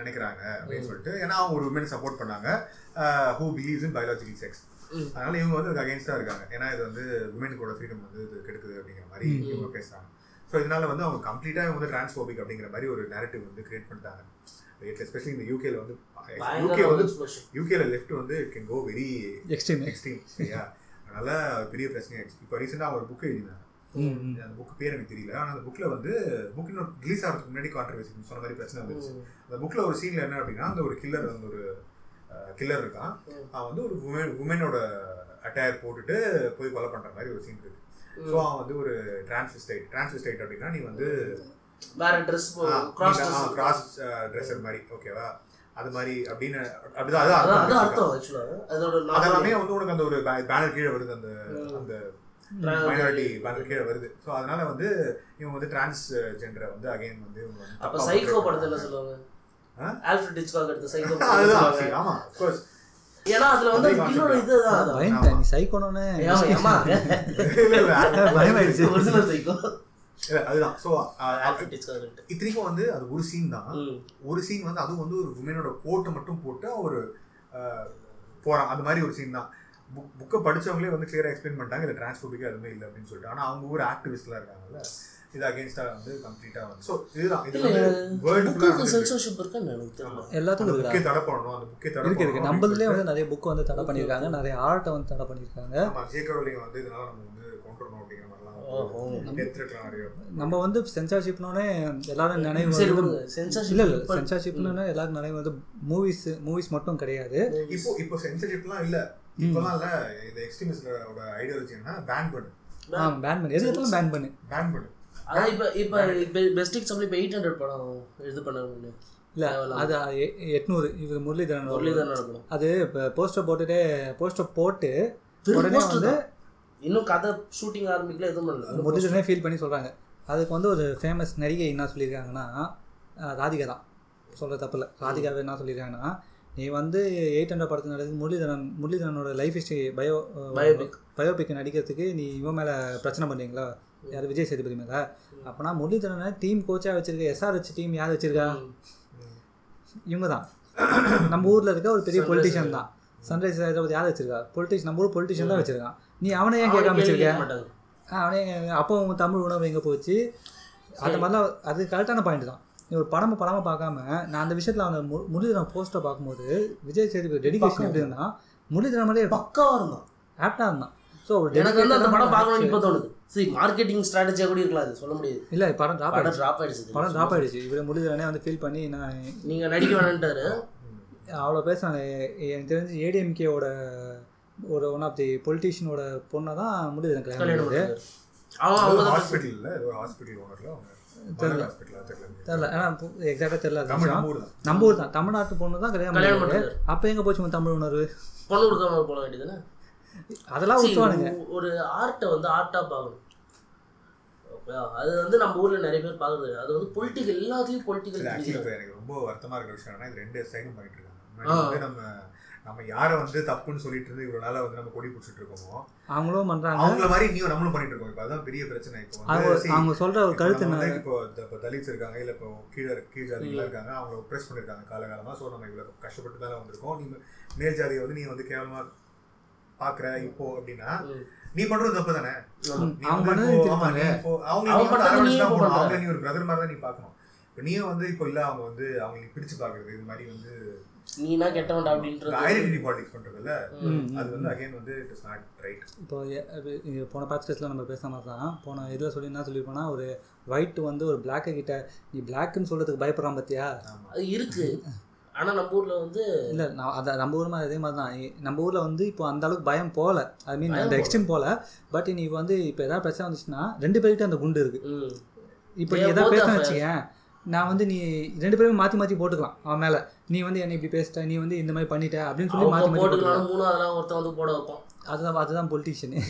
நினைக்கிறாங்க அப்படின்னு சொல்லிட்டு. ஏன்னா அவங்க ஒரு உமனை சப்போர்ட் பண்ணாங்க who believes in biological sex. அதனால இவங்க வந்து அதுக்கு அகெயின்ஸ்டாக இருக்காங்க. ஏன்னா இது வந்து உமனுக்கோட ஃப்ரீடம் வந்து இது கெடுக்குது அப்படிங்கிற மாதிரி இவங்க பேசுகிறாங்க. ஸோ இதனால வந்து அவங்க கம்ப்ளீட்டாக இவங்க வந்து டிரான்ஸ்போபிக் அப்படிங்கிற மாதிரி ஒரு நேரட்டிவ் வந்து கிரியேட் பண்ணிட்டாங்க. எஸ்பெஷலி இந்த யூகேல லெஃப்ட் வந்து it can go very extreme சரியா. அதனால பெரிய பிரச்சனை. இப்போ ரீசெண்டாக ஒரு புக்கு எழுதினாங்க, அந்த புக்கு பேர் எனக்கு தெரியல. ஆனால் அந்த புக்கில் வந்து புக்கு இன்னும் ரிலீஸ் ஆகிறதுக்கு முன்னாடி கான்ட்ரவர்சி சொன்ன மாதிரி பிரச்சனை வந்துருச்சு. அந்த புக்கில் ஒரு சீனில் என்ன அப்படின்னா அந்த ஒரு கில்லர் வந்து ஒரு கில்லர் இருக்கான், அவன் வந்து ஒரு உமனோட அட்டையர் போட்டுட்டு போய் கொலை பண்ணுற மாதிரி ஒரு சீன் இருக்கு. ஸோ அவன் வந்து ஒரு டிரான்ஸ்வெஸ்டைட் அப்படின்னா நீ வந்து வேற ட்ரெஸ் கிராஸ் ட்ரெஸ்ஸர் மாதிரி ஓகேவா அது மாதிரி அப்படின்னு அப்படிதான் அதுதான் அர்த்தம். அதெல்லாமே வந்து உனக்கு அந்த ஒரு பேனர் கீழே வருது, அந்த அந்த மைனாரிட்டி பேனர் கீழே வருது. ஸோ அதனால வந்து இவங்க வந்து டிரான்ஸ்ஜெண்டரை வந்து அகைன் வந்து அப்போ சைக்கோ படத்தில் சொல்லுவாங்க ஆல்ஃபிரட் ஹிட்ச்காக் எடுத்த சைக்கோ படம். ஆமா ஆஃப் கோர்ஸ். ஏன்னா அதுல வந்து இன்னொரு இதுதான் பயன், நீ சைக்கோனே பயமாயிடுச்சு ஒரிஜினல் சைக்கோ. அதுதான். ஸோ இத்தனைக்கும் வந்து அது ஒரு சீன் தான், ஒரு சீன் வந்து அதுவும் வந்து ஒரு உமனோட கோட்டை மட்டும் போட்டு ஒரு போகிறான் அது மாதிரி ஒரு சீன் தான். புக்கை படித்தவங்களே வந்து கிளியராக எக்ஸ்பிளைன் பண்ணிட்டாங்க இது டிரான்ஸ்போபிக்காக எதுவுமே இல்லை அப்படின்னு சொல்லிட்டு. ஆனால் அவங்க ஊர் ஆக்டிவிஸ்ட்லாம் இருக்காங்கல்ல, இது அகெயின்ஸ்டாக வந்து கம்ப்ளீட்டாக வந்து. ஸோ இதுதான் இது வந்து வேர்ல்டு சென்சர்ஷிப் இருக்குன்னு நினைக்கிறேன். எல்லாத்துக்கும் புக்கே தடை பண்ணணும், அந்த புக்கே தடை இருக்குது. நம்மளே வந்து நிறைய புக்கை வந்து தடை பண்ணியிருக்காங்க, நிறைய ஆர்ட்டை வந்து தடை பண்ணியிருக்காங்க. ஜேகே ரவுலிங் வந்து இதனால நம்ம வந்து கொண்டு வரணும் அப்படிங்கிற நம்ம வந்து சென்சார்ஷிப்னோடனே எல்லாரும் நினைவு சென்சார்ஷிப்னு எல்லாரும் நினைவு வந்து மூவிஸ் மூவிஸ் மட்டும் கிடையாது. இப்போ இப்போ சென்சார்ஷிப்லாம் இல்லை, இப்போலாம் இல்லை. இந்த எக்ஸ்ட்ரீமிஸ்டோட ஐடியாலஜி என்ன, பேன் பண்ணு பேன் பண்ணு, எதுக்கெல்லாம் பேன் பண்ணு பேன் பண்ணு. அதான் இப்போ இப்போ பெஸ்ட் எக்ஸாம்பிள் இப்போ 800 படம் இது பண்ண இல்லை, அது 800 இது முரளிதரனோட படம். அது இப்போ போஸ்டர் போட்டு உடனே வந்து இன்னும் கதை ஷூட்டிங் ஆரம்பிக்கல எதுவும் பண்ணல, முடிஞ்சோடனே ஃபீல் பண்ணி சொல்கிறாங்க. அதுக்கு வந்து ஒரு ஃபேமஸ் நடிகை என்ன சொல்லியிருக்காங்கன்னா, ராதிகா தான் சொல்கிற தப்பில், ராதிகாவே என்ன சொல்லியிருக்காங்கன்னா, நீ வந்து 800 படத்துக்கு நடிக்கிறதுக்கு முரளிதரனோட லைஃப் ஹிஸ்ட்ரி பயோபிக் நடிக்கிறதுக்கு நீ இவன் மேலே பிரச்சனை பண்ணுறீங்களா, யார் விஜய் சேதுபதி மேலே? அப்போனா முரளிதரனை டீம் கோச்சாக வச்சுருக்க எஸ்ஆர்ஹெச் டீம் யார் வச்சுருக்கா? இவங்க தான், நம்ம ஊரில் இருக்க ஒரு பெரிய பொலிட்டிஷியன் தான். சன்ரைசர் ஹைதராபாத் யார் வச்சுருக்கா? பொலிட்டிஷியன், நம்ம ஊர் பொலிட்டிஷியன் தான் வச்சுருக்கான். நீ அவனை ஏன் கேட்க ஆரம்பிச்சிருக்கேன் அவனே? அப்போ அவங்க தமிழ் உணவு எங்கே போச்சு? அந்த மாதிரிலாம் அது கரெக்டான பாயிண்ட் தான். நீ ஒரு படமாக பார்க்காம நான் அந்த விஷயத்தில் அவனை முரளிதரன் போஸ்ட்டை பார்க்கும்போது விஜய் சேதுபதி டெடிகேஷன் எப்படி இருந்தால் முரளிதரன் மேலே பக்காவாக இருந்தான், ஆப்டாக இருந்தான். ஸோ எனக்கு வந்து அந்த படம் பார்க்கணும்னு இப்போ தோணுது. சரி, மார்க்கெட்டிங் ஸ்ட்ராட்டஜியாக கூட இருக்கலாம், அது சொல்ல முடியாது. இல்லை, படம் ட்ராப் ஆகிடுச்சு. இவரை முரளிதரனே வந்து ஃபீல் பண்ணி நான் நீங்கள் நடிக்க வேணுன்ட்டாரு. அவ்வளோ பேசுனாங்க. எனக்கு தெரிஞ்சு ஏடிஎம்கேவோட ஒரு ஒன் ஆஃப் தி பொலிட்டிஷியனோட பொண்ணை தான் முரளிதரன் கல்யாணம் பண்ணுது. தெரியல, ஆனால் எக்ஸாக்டாக தெரியல. நம்ம ஊர் தான், தமிழ்நாட்டு பொண்ணு தான் கல்யாணம் பண்ணுது. அப்போ எங்கே போச்சு உங்கள் தமிழ் உணர்வு? பொண்ணு கொடுக்காம போட வேண்டியதுன்னு அதெல்லாம் ஊற்றுவானுங்க. ஒரு ஆர்ட்டை வந்து ஆர்ட்டாக பார்க்கணும். அது வந்து நம்ம ஊரில் நிறைய பேர் பார்க்குறது. அது வந்து பொலிட்டிக்கல், எல்லாத்துலேயும் பொலிட்டிக்கல். எனக்கு ரொம்ப வருத்தமாக இருக்கிற விஷயம் என்னன்னா, இது ரெண்டு சைடும் பண்ணிட்டு இருக்காங்க. நம்ம யாரை வந்து தப்புன்னு சொல்லிட்டு இருந்து இவ்வளோ நாளாக வந்து நம்ம கொடி பிடிச்சிட்டு இருக்கோமோ அவங்களும் பண்ணுறாங்க, அவங்கள மாதிரி நீயும் நம்மளும் பண்ணிட்டு இருக்கோம். இப்போ அதுதான் பெரிய பிரச்சனை. இப்போ அவங்க சொல்கிற ஒரு கருத்து என்ன, இப்போ தலித்ஸ் இருக்காங்க, இல்லை இப்போ கீழ் ஜாதிகளாக இருக்காங்க, அவங்கள ஒப்ரெஸ் பண்ணியிருக்காங்க காலகாலமாக. ஸோ நம்ம இவ்வளோ கஷ்டப்பட்டு தானே வந்திருக்கோம். நீங்கள் மேல் ஜாதியை வந்து நீ வந்து கேவலமாக பார்க்குற இப்போ அப்படின்னா நீ பண்ணுறது தப்பு தானே. அவங்கள நீ ஒரு பிரதர் மாதிரி தான் நீ பார்க்கணும். இப்போ நீயும் வந்து இப்போ இல்லை, அவங்க வந்து அவங்களுக்கு பிரித்து பார்க்குறது இது மாதிரி வந்து நீனா கெட்டவன்டா அப்படின்றது ஐடென்டிட்டி பாலிடிக்ஸ் பண்றதுல அது வந்து அகைன் வந்து இட் இஸ் நாட் ரைட். இப்போ போன பாட்காஸ்ட்ல நம்ம பேசாம தான் போன இதுல சொல்லி என்ன சொல்லிருப்போனா, ஒரு ஒயிட் வந்து ஒரு பிளாக் கிட்ட நீ பிளாக்னு சொல்றதுக்கு பயப்படுறான் பாத்தியா, அது இருக்கு. ஆனால் நம்ம ஊரில் வந்து இல்லை, நான் அதை நம்ம ஊர் மாதிரி அதே மாதிரி தான். நம்ம ஊரில் வந்து இப்போ அந்தளவுக்கு பயம் போகல, ஐ மீன் அந்த எக்ஸ்ட்ரீம் போகல. பட் நீ வந்து இப்போ எதாவது பிரச்சனை வந்துச்சுன்னா ரெண்டு பேர்கிட்ட அந்த குண்டு இருக்கு. இப்போ நீ எதாவது பேச வச்சுக்கேன், நான் வந்து நீ ரெண்டு பேருமே மாற்றி போட்டுக்கலாம் அவன் மேலே. நீ வந்து என்னை இப்படி பேசிட்ட, நீ வந்து இந்த மாதிரி பண்ணிட்ட அப்படின்னு சொல்லி மாற்றி போட்டுக்கலாம். மூணாவதுலாம் ஒருத்தன் வந்து போட வைப்போம். அதுதான் பொலிட்டிஷியனு.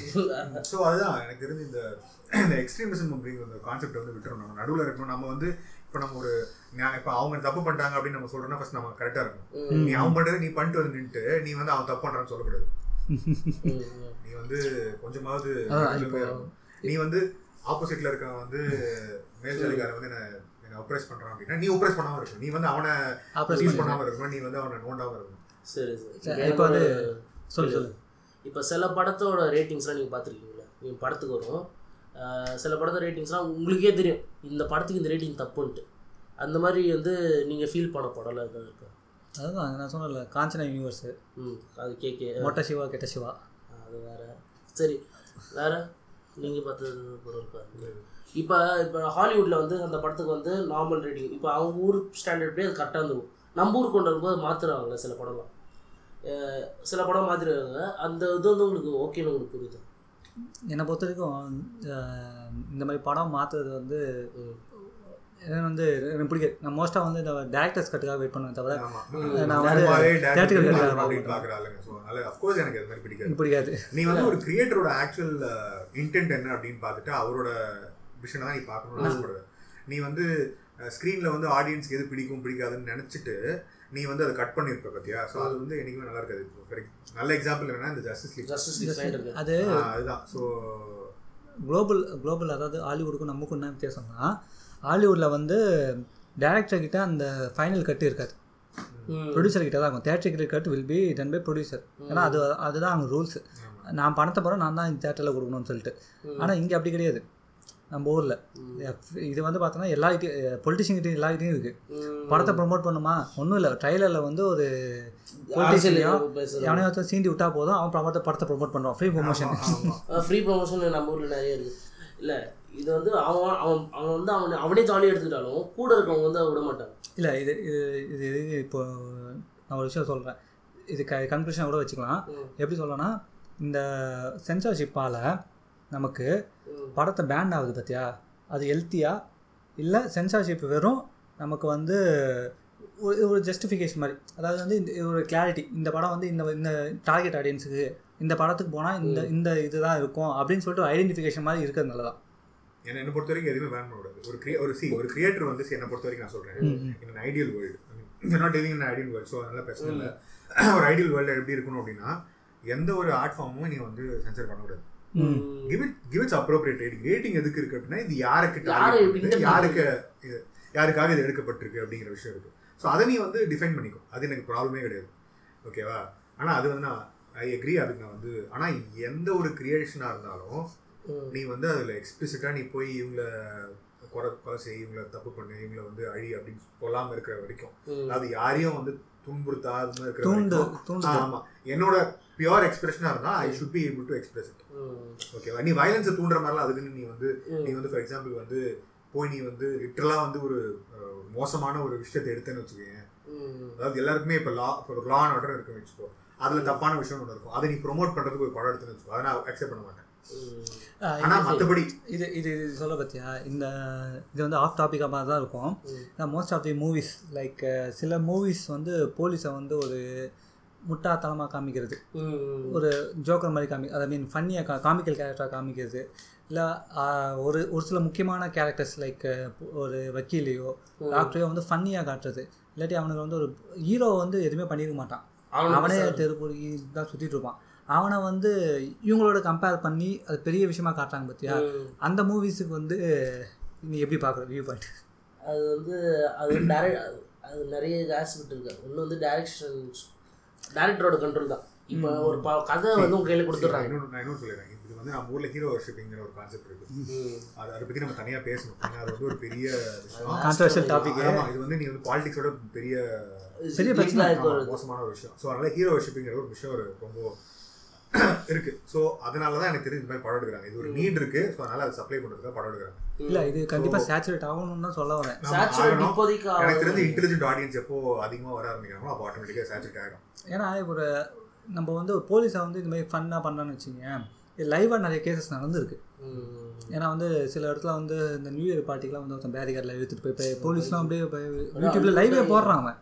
ஸோ அதுதான் எனக்கு தெரிஞ்சு இந்த எக்ஸ்ட்ரீமிசம் அப்படிங்கிற அந்த கான்செப்ட் வந்து விட்டுறணும், நடுவில் இருக்கணும். நம்ம வந்து இப்போ நம்ம ஒரு இப்போ அவங்க தப்பு பண்ணுறாங்க அப்படின்னு நம்ம சொல்கிறோன்னா ஃபர்ஸ்ட் நம்ம கரெக்டாக இருக்கணும். நீ அவன் பண்ணுறது நீ பண்ணிட்டு வந்து நின்றுட்டு நீ வந்து அவன் தப்பு பண்ணுறான்னு சொல்லக்கூடாது. நீ வந்து கொஞ்சமாவது நீ வந்து ஆப்போசிட்டில் இருக்க வந்து மேல்ஜாதிக்காரன் வந்து என்ன ஆப்ரேஸ் பண்றான் அப்படினா நீ ஆப்ரேஸ் பண்ணாம இருக்கு, நீ வந்து அவனை ஆப்ரேஸ் பண்ணாம இருக்கு, நீ வந்து அவனை நோண்டாம இருக்கு. சரி சரி, இப்போ அது சொல்லு. இப்போ சில படத்தோட ரேட்டிங்ஸ்லாம் நீங்க பாத்துக்கிட்டீங்களா? நீங்க படத்துக்கு வரும் சில படத்தோட ரேட்டிங்ஸ்லாம் உங்களுக்கே தெரியும், இந்த படத்துக்கு இந்த ரேட்டிங் தப்புன்ட்டு. அந்த மாதிரி வந்து நீங்க ஃபீல் பண்ண படம்லாம் எதாவது இருக்கா? அதுதான் நான் சொன்னல, காஞ்சனா யூனிவர்ஸ், அது கேகே மொட்டை சிவா கெட்ட சிவா, அது வேற. சரி, வேற நீங்கள் பார்த்தது பொருள் இப்போ ஹாலிவுட்டில் வந்து அந்த படத்துக்கு வந்து நார்மல் ரேட்டிங் இப்போ அவங்க ஊர் ஸ்டாண்டர்ட் படி அது கரெக்டாக இருந்துக்கும். நம்ம ஊர் கொண்டு வரும்போது மாற்றுறாங்க, சில படம் மாற்றிடுவாங்க. அந்த இது வந்து உங்களுக்கு ஓகேன்னு உங்களுக்கு புரியுது? என்னை பொறுத்த வரைக்கும் இந்த மாதிரி படம் மாற்றுறது வந்து எனக்கு வந்து எனக்கு பிடிக்காது. நான் மோஸ்ட்டாக வந்து இந்த டேரக்டர்ஸ் கட்டுக்காக வெயிட் பண்ணுவேன் தவிர நான் வந்து அஃப்கோர்ஸ் எனக்கு அது மாதிரி பிடிக்காது. நீ வந்து ஒரு கிரியேட்டரோட ஆக்சுவல் இன்டென்ட் என்ன அப்படின்னு பார்த்துட்டு அவரோட விஷயம் தான் நீ பார்க்கணும்னு சொல்கிறது. நீ வந்து ஸ்க்ரீனில் வந்து ஆடியன்ஸ்க்கு எது பிடிக்கும் பிடிக்காதுன்னு நினச்சிட்டு நீ வந்து அதை கட் பண்ணியிருப்ப பார்த்தியா. ஸோ அது வந்து என்றைக்குமே நல்லா இருக்காது. இப்போ நல்ல எக்ஸாம்பிள் என்னென்னா இந்த ஜஸ்டிஸ் லீக், அதுதான். ஸோ குளோபல் அதாவது ஹாலிவுட்டுக்கும் நமக்கும் என்ன வித்தியாசம்னா, ஹாலிவுட்டில் வந்து டேரக்டர்கிட்ட அந்த ஃபைனல் கட்டு இருக்காது, ப்ரொடியூசர்கிட்ட தான் இருக்கும். Theatre cut will be done by producer. ஏன்னா அதுதான் அவங்க ரூல்ஸ். நான் பணத்தை போகிறேன், நான் தான் இந்த தேட்டரில் கொடுக்கணும்னு சொல்லிட்டு. ஆனால் இங்கே அப்படி கிடையாது. நம்ம ஊரில் இது வந்து பார்த்தோன்னா எல்லார்கிட்டையும் பொலிட்டிஷியன்கிட்டையும் எல்லார்கிட்டையும் இருக்குது. படத்தை ப்ரொமோட் பண்ணுமா, ஒன்றும் இல்லை, ட்ரைலரில் வந்து ஒரு பொலிட்டிஷியனையும் எவனையும் சீண்டி விட்டால் போதும், அவன் படத்தை ப்ரொமோட் பண்ணுவான். ஃப்ரீ ப்ரொமோஷன் நம்ம ஊரில் நிறைய இருக்குது. இல்லை இது வந்து அவன் அவன் அவன் வந்து அவனை அவனே ஜாலியாக எடுத்துக்கிட்டாலும் கூட இருக்கவங்க வந்து விட மாட்டான். இல்லை இது இது இது இப்போ நான் ஒரு விஷயம் சொல்கிறேன், இது கன்க்ளூஷனாக கூட வச்சுக்கலாம். எப்படி சொல்லணும்னா, இந்த சென்சார்ஷிப்பால் நமக்கு படத்தை பேன் ஆகுது பார்த்தியா, அது ஹெல்த்தியா இல்லை சென்சார்ஷிப் வெறும் நமக்கு வந்து ஒரு ஜஸ்டிஃபிகேஷன் மாதிரி. அதாவது வந்து ஒரு கிளாரிட்டி, இந்த படம் வந்து இந்த டார்கெட் ஆடியன்ஸுக்கு இந்த படத்துக்கு போனால் இந்த இதுதான் இருக்கும் அப்படின்னு சொல்லிட்டு ஒரு ஐடென்டிஃபிகேஷன் மாதிரி இருக்கிறதுனால தான். என்னை பொறுத்த வரைக்கும் எதுவுமே பேன் பண்ணக்கூடாது. ஒரு கிரியேட்டர் வந்து என்னை பொறுத்த வரைக்கும் நான் சொல்கிறேன், ideal world ideal world. So அதனால பிரச்சனை இல்லை. ஒரு ஐடியல் வேர்ல்டு எப்படி இருக்கணும் அப்படின்னா, எந்த ஒரு ஆர்ட் ஃபார்மும் நீங்கள் வந்து சென்சர் பண்ணக்கூடாது. எதுக்கு இருக்கு அப்படின்னா, இது யாருக்காக இது எடுக்கப்பட்டிருக்கு அப்படிங்கிற விஷயம் இருக்கு. ஸோ அதை நீ வந்து டிஃபைன் பண்ணிக்கும், அது எனக்கு ப்ராப்ளமே கிடையாது, ஓகேவா. ஆனால் அது வந்து நான் ஐ அக்ரி, அதுக்கு நான் வந்து. ஆனால் எந்த ஒரு கிரியேஷனாக இருந்தாலும் நீ வந்து அதில் எக்ஸ்பிளிசிட்டாக நீ போய் இவங்களை குறை செய், இவங்களை தப்பு பண்ணு, இவங்களை வந்து அழி அப்படின்னு சொல்லாமல் இருக்கிற வரைக்கும், அது யாரையும் வந்து துன்புறுத்தாது இருக்கிற. ஆமாம், என்னோட பியூர் எக்ஸ்பிரஷனாக இருந்தால் I should be able to express it, ஓகேவா. நீ வயலன்ஸை தூண்டுற மாதிரிலாம் அதுக்குன்னு நீ வந்து ஃபார் எக்ஸாம்பிள் வந்து போய் நீ வந்து லிட்டரலாக வந்து ஒரு மோசமான ஒரு விஷயத்தை எடுத்தேன்னு வச்சுக்கோங்க. அதாவது எல்லாருக்குமே இப்போ லா அண்ட் ஆர்டர் இருக்குன்னு வச்சுக்கோ, அதில் தப்பான விஷயம் ஒன்று இருக்கும், அதை நீ ப்ரொமோட் பண்ணுறதுக்கு ஒரு படம் எடுத்துன்னு வச்சுக்கோ, அதை நான் அக்செப்ட் பண்ண மாட்டேன். ஆனால் மற்றபடி இது இது சொல்ல பார்த்தியா, இந்த இது வந்து ஆஃப் டாப்பிக்காக மாதிரி தான் இருக்கும். நான் most of the movies like சில மூவிஸ் வந்து போலீஸை வந்து ஒரு முட்டாத்தனமாக காமிக்கிறது, ஒரு ஜோக்கர் மாதிரி ஐ மீன் ஃபன்னியாக காமிக்கல் கேரக்டராக காமிக்கிறது. இல்லை ஒரு சில முக்கியமான கேரக்டர்ஸ் லைக் ஒரு வக்கீலையோ டாக்டரையோ வந்து ஃபன்னியாக காட்டுறது. இல்லாட்டி அவனுக்கு வந்து ஒரு ஹீரோ வந்து எதுவுமே பண்ணியிருக்க மாட்டான், அவனே தெருப்பொருக்கி தான் சுற்றிட்டு இருப்பான். அவனை வந்து இவங்களோட கம்பேர் பண்ணி அது பெரிய விஷயமா காட்டுறாங்க பார்த்தியா. அந்த மூவிஸுக்கு வந்து நீ எப்படி பார்க்குற வியூ பாயிண்ட்? அது வந்து அது அது நிறைய ஆஸ்பெக்ட் இருக்குது. ஒன்று வந்து டேரக்டரோட கண்ட்ரோல் தான். இப்போ ஒரு கதை வந்து உங்க கையில் கொடுத்துட்றாங்க. இன்னொன்று சொல்லிடுறாங்க, இது வந்து நம்ம ஊரில் ஹீரோ வர்ஷிப்பிங்கிற ஒரு கான்செப்ட் இருக்குது, அது அதை பற்றி நம்ம தனியாக பேசணும். ஏன்னா அது வந்து ஒரு பெரிய கான்ட்ரோவர்ஷியல் டாபிக். ஆமாம், இது வந்து நீ வந்து பாலிடிக்ஸோட பெரிய பெரிய பிரச்சனை இருக்கிற மோசமான ஒரு விஷயம். ஸோ அதனால் ஹீரோ வர்ஷிப்பிங்கிற ஒரு விஷயம் ஒரு ரொம்ப இருக்கு. ஸோ அதனால தான் எனக்கு தெரிஞ்ச இந்த மாதிரி படம் எடுக்கிறாங்க. இது ஒரு நீட் இருக்கு, ஸோ அதனால அதை சப்ளை பண்ணுறதுக்காக படம் எடுக்கிறாங்க. இல்லை, இது கண்டிப்பாக சேச்சுரேட் ஆகணும்னு தான் சொல்ல வரேன். எனக்கு தெரிஞ்ச இன்டெலிஜென்ட் ஆடியன்ஸ் எப்போ அதிகமாக வர ஆரம்பிக்கிறாங்களோ அப்போ ஆட்டோமேட்டிக்காக சேச்சுரேட் ஆகிடும். ஏன்னா ஒரு நம்ம வந்து ஒரு போலீஸை வந்து இதுமாதிரி ஃபன்னாக பண்ணலான்னு வச்சுக்கோங்க. இது லைவாக நிறைய கேசஸ் நடந்துருக்கு. ஏன்னா வந்து சில இடத்துல வந்து இந்த நியூ இயர் பார்ட்டிக்கெலாம் வந்து ஒருத்தன் பேரிகார்டில் இழுத்துட்டு போய் போலீஸ்லாம் அப்படியே யூடியூப்பில் லைவே போடுறான். அவன்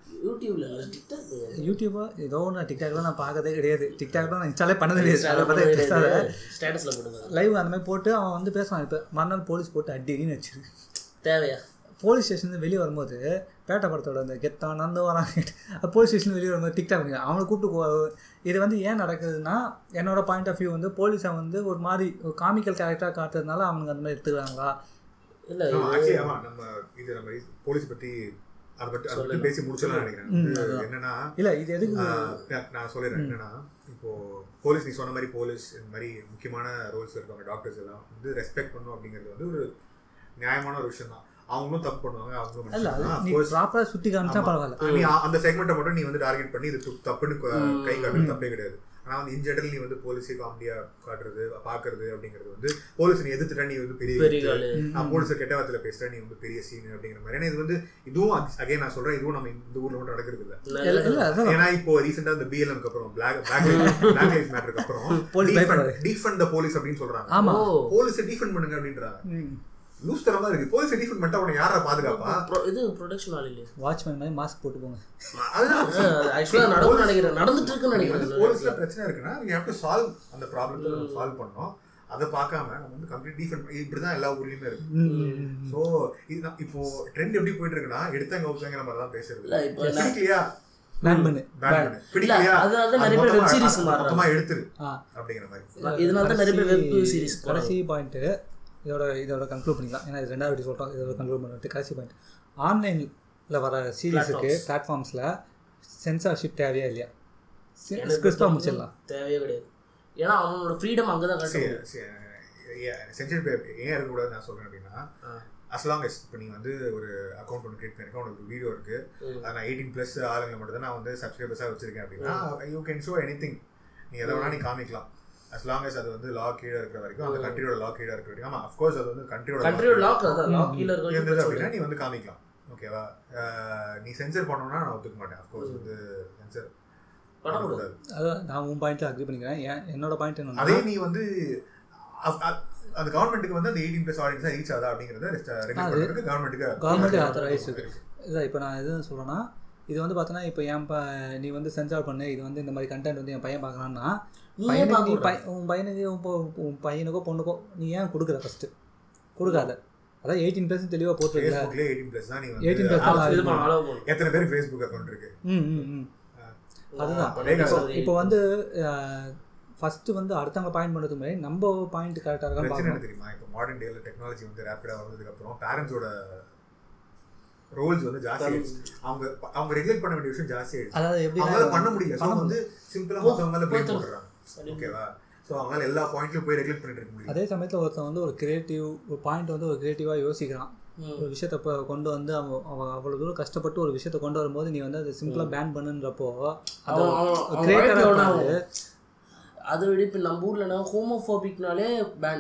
யூடியூபோ ஏதோ ஒன்று, டிக்டாக்லாம் நான் பார்க்கறதே கிடையாது, டிக்டாக்லாம் நான் இன்ஸ்டாலே பண்ணதே கிடையாது. அதை பார்த்தா ஸ்டேட்டஸில் போட்டு லைவ் அந்த மாதிரி போட்டு அவன் வந்து பேசுவான். இப்போ மறுநாள் போலீஸ் போட்டு அடின்னு வச்சுருக்கு. தேவையா? போலீஸ் ஸ்டேஷன் வெளியே வரும்போது பேட்டை படத்தோட அந்த கெத்தான் நடந்து வராங்க. போலீஸ் ஸ்டேஷன் வெளியே வரும்போது டிக்டாக் அவனை கூப்பிட்டு. இது வந்து ஏன் நடக்குதுன்னா, என்னோட பாயிண்ட் ஆஃப் வியூ வந்து போலீஸை வந்து ஒரு மாதிரி ஒரு காமிக்கல் கேரக்டராக காட்டுறதுனால அவனுக்கு அந்த மாதிரி எடுத்துக்கிறாங்களா இல்லை? நம்ம இது நம்ம போலீஸ் பற்றி அதை பற்றி பேசி முடிச்சலாம் நினைக்கிறேன். என்னன்னா இல்லை, இது எதுக்கு நான் சொல்லிடுறேன் என்னன்னா, இப்போது போலீஸ் நீ சொன்ன மாதிரி போலீஸ் இந்த மாதிரி முக்கியமான ரோல்ஸ் இருக்காங்க. டாக்டர்ஸ் எல்லாம் வந்து ரெஸ்பெக்ட் பண்ணும் அப்படிங்கிறது வந்து ஒரு நியாயமான ஒரு விஷயம் தான். அவங்களும் தப்பு பண்ணுவாங்க, அவங்களும் சுட்டி காமிச்சா பரவாயில்ல. நீ அந்த செக்மெண்ட்டை மட்டும் நீ வந்து டார்கெட் பண்ணி இது தப்புன்னு கை காட்டுறது தப்பே கிடையாது. ஆனால் வந்து இன்ஜெனரல் நீ வந்து போலீஸே காமெடியாக காட்டுறது பார்க்கறது அப்படிங்கிறது வந்து போலீஸ் நீ எதிர்த்துட்டா நீ வந்து பெரிய, நான் போலீஸை கெட்ட வார்த்தையில் பேசுகிறேன் நீ வந்து பெரிய சீனு அப்படிங்கிற மாதிரி. ஏன்னா இது வந்து இதுவும் அகைன் நான் சொல்கிறேன், இதுவும் நம்ம இந்த ஊரில் மட்டும் நடக்கிறது இல்லை. ஏன்னா இப்போ ரீசெண்டாக இந்த பிஎல்எம்க்கு அப்புறம் பிளாக் லைஃப் மேட்டருக்கு அப்புறம் டிஃபண்ட் த போலீஸ் அப்படின்னு சொல்கிறாங்க. போலீஸை டிஃபண்ட் பண்ணுங்க அப்படின்றாங்க. லூஸ் தரமா இருக்கு. போலீஸ் டிஃபெண்ட் பண்ணிட்டா உனக்கு யாரை பாதுகாப்பா? இது ப்ரொடக்ஷன் ஆள் இல்லையா? வாட்ச்மேன் மாதிரி மாஸ்க் போட்டு போங்க. அதுதான் ஆக்சுவலாக நடந்து நினைக்கிறேன், நடந்துட்டு இருக்குன்னு நினைக்கிறேன். போலீஸ்ல பிரச்சனை இருக்குன்னா யூ ஹேவ் டு சால்வ் அந்த ப்ராப்ளத்தை நம்ம சால்வ் பண்ணோம். அதை பார்க்காம நம்ம வந்து கம்ப்ளீட் டிஃபெண்ட் இப்படிதான் எல்லா ஊர்லையுமே இருக்கு. ஸோ இதுதான் இப்போ ட்ரெண்ட் எப்படி போயிட்டு இருக்குன்னா எடுத்தாங்க ஒருத்தங்கிற மாதிரி தான் பேசுறது. இதோட கன்க்ளூட் பண்ணிக்கலாம். ஏன்னா இது ரெண்டாவது சொல்கிறோம். இதோட கன்க்ளூட் பண்ணிட்டு கடைசி பாயிண்ட், ஆன்லைனில் வர சீரீஸுக்கு பிளாட்ஃபார்ம்ஸில் சென்சார்ஷிப் தேவையா இல்லையா? கிறிஸ்பாக முடிச்சிடலாம், தேவையே கிடையாது. ஏன்னா அவங்களோட ஃப்ரீடம் அங்கே தான் சென்சார்ஷிப் ஏன் இருக்கக்கூடாது நான் சொல்கிறேன் அப்படின்னா, அஸ்லாங் எஸ் இப்போ நீங்கள் வந்து ஒரு அக்கௌண்ட் ஒன்று கிரியேட் பண்ணியிருக்கேன், உங்களுக்கு ஒரு வீடியோ இருக்குது, நான் 18+ ஆளுங்களை மட்டும் தான் நான் வந்து சப்ஸ்கிரைபர்ஸாக வச்சுருக்கேன் அப்படின்னா you can show anything. நீங்கள் எதை வேணால் நீ காமிக்கலாம் as long as அது வந்து லா கீழே இருக்கிற வரைக்கும், அந்த கண்ட்ரியோட லா கீழே இருக்கிற வரைக்கும். ஆமாம், அஃப்கோர்ஸ் அது வந்து கண்ட்ரியோட லா கீழே இருந்தது அப்படின்னா நீ வந்து காமிக்கலாம், ஓகேவா? நீ சென்சர் பண்ணோன்னா நான் ஒத்துக்க மாட்டேன். அஃப்கோர்ஸ் வந்து சென்சர் பண்ணக்கூடாது. அதான் நான் உன் பாயிண்ட்டில் அக்ரி பண்ணிக்கிறேன். ஏன் என்னோட பாயிண்ட் என்ன, அதே நீ வந்து அந்த கவர்மெண்ட்டுக்கு வந்து அந்த 18+ ஆடியன்ஸாக ரீச் ஆகுதா அப்படிங்கிறத ரெகுலேட் பண்ணுறதுக்கு கவர்மெண்ட்டுக்கு ஆத்தரைஸ் இருக்குது. இல்லை இப்போ நான் எதுவும் சொல்கிறேன்னா, இது வந்து பார்த்தோன்னா இப்போ என் நீ வந்து சென்சார் பண்ணு, இது வந்து இந்த மாதிரி கண்டென்ட் வந்து என் பையன் பார்க்கலான்னா, பையனுக்கு உன் பையனுக்கு உன் பையனுக்கோ பொண்ணுக்கோ நீ ஏன் கொடுக்குற? ஃபஸ்ட்டு கொடுக்காத. அதான் 18+ தெளிவாக போட்டுருக்கல. 18+ தான். 18+ எத்தனை பேர் ஃபேஸ்புக் அக்கௌண்ட் இருக்கு? அதுதான் இப்போ வந்து ஃபஸ்ட்டு வந்து அடுத்தவங்க பாயிண்ட் பண்ணுறதுக்கு முன்னாடி நம்ம பாயிண்ட் கரெக்டாக இருக்கான்னு தெரியுமா? இப்போ மாடர்ன் டேவில் டெக்னாலஜி வந்து ரேப்பிடாக வந்ததுக்கப்புறம் பேரண்ட்ஸோட ரோல்ஸ் வந்து ஜாஸ்தியாயிடுச்சு. அவங்க அவங்க ரெகுலேட் பண்ண வேண்டிய விஷயம் ஜாஸ்தியாயிடுச்சு. அதாவது எப்படி பண்ண முடியல, அவங்க வந்து சிம்பிளாக மொத்தவங்க பிளேம் பண்ணுறாங்க, ஓகேவா? ஸோ அவங்களால எல்லா பாயிண்ட்லையும் போய் ரெகுலேட் பண்ணிட்டு இருக்க முடியும். அதே சமயத்தில் ஒருத்தன் வந்து ஒரு கிரியேட்டிவ் ஒரு பாயிண்ட் வந்து ஒரு கிரியேட்டிவாக யோசிக்கிறான், ஒரு விஷயத்தை இப்போ கொண்டு வந்து அவன் அவ்வளோ தூரம் கஷ்டப்பட்டு ஒரு விஷயத்தை கொண்டு வரும்போது நீ வந்து அதை சிம்பிளாக பேன் பண்ணுன்றப்போ அதை விட இப்போ நம்ம ஊர்லனா ஹோமோஃபோபிக்னாலே பேன்,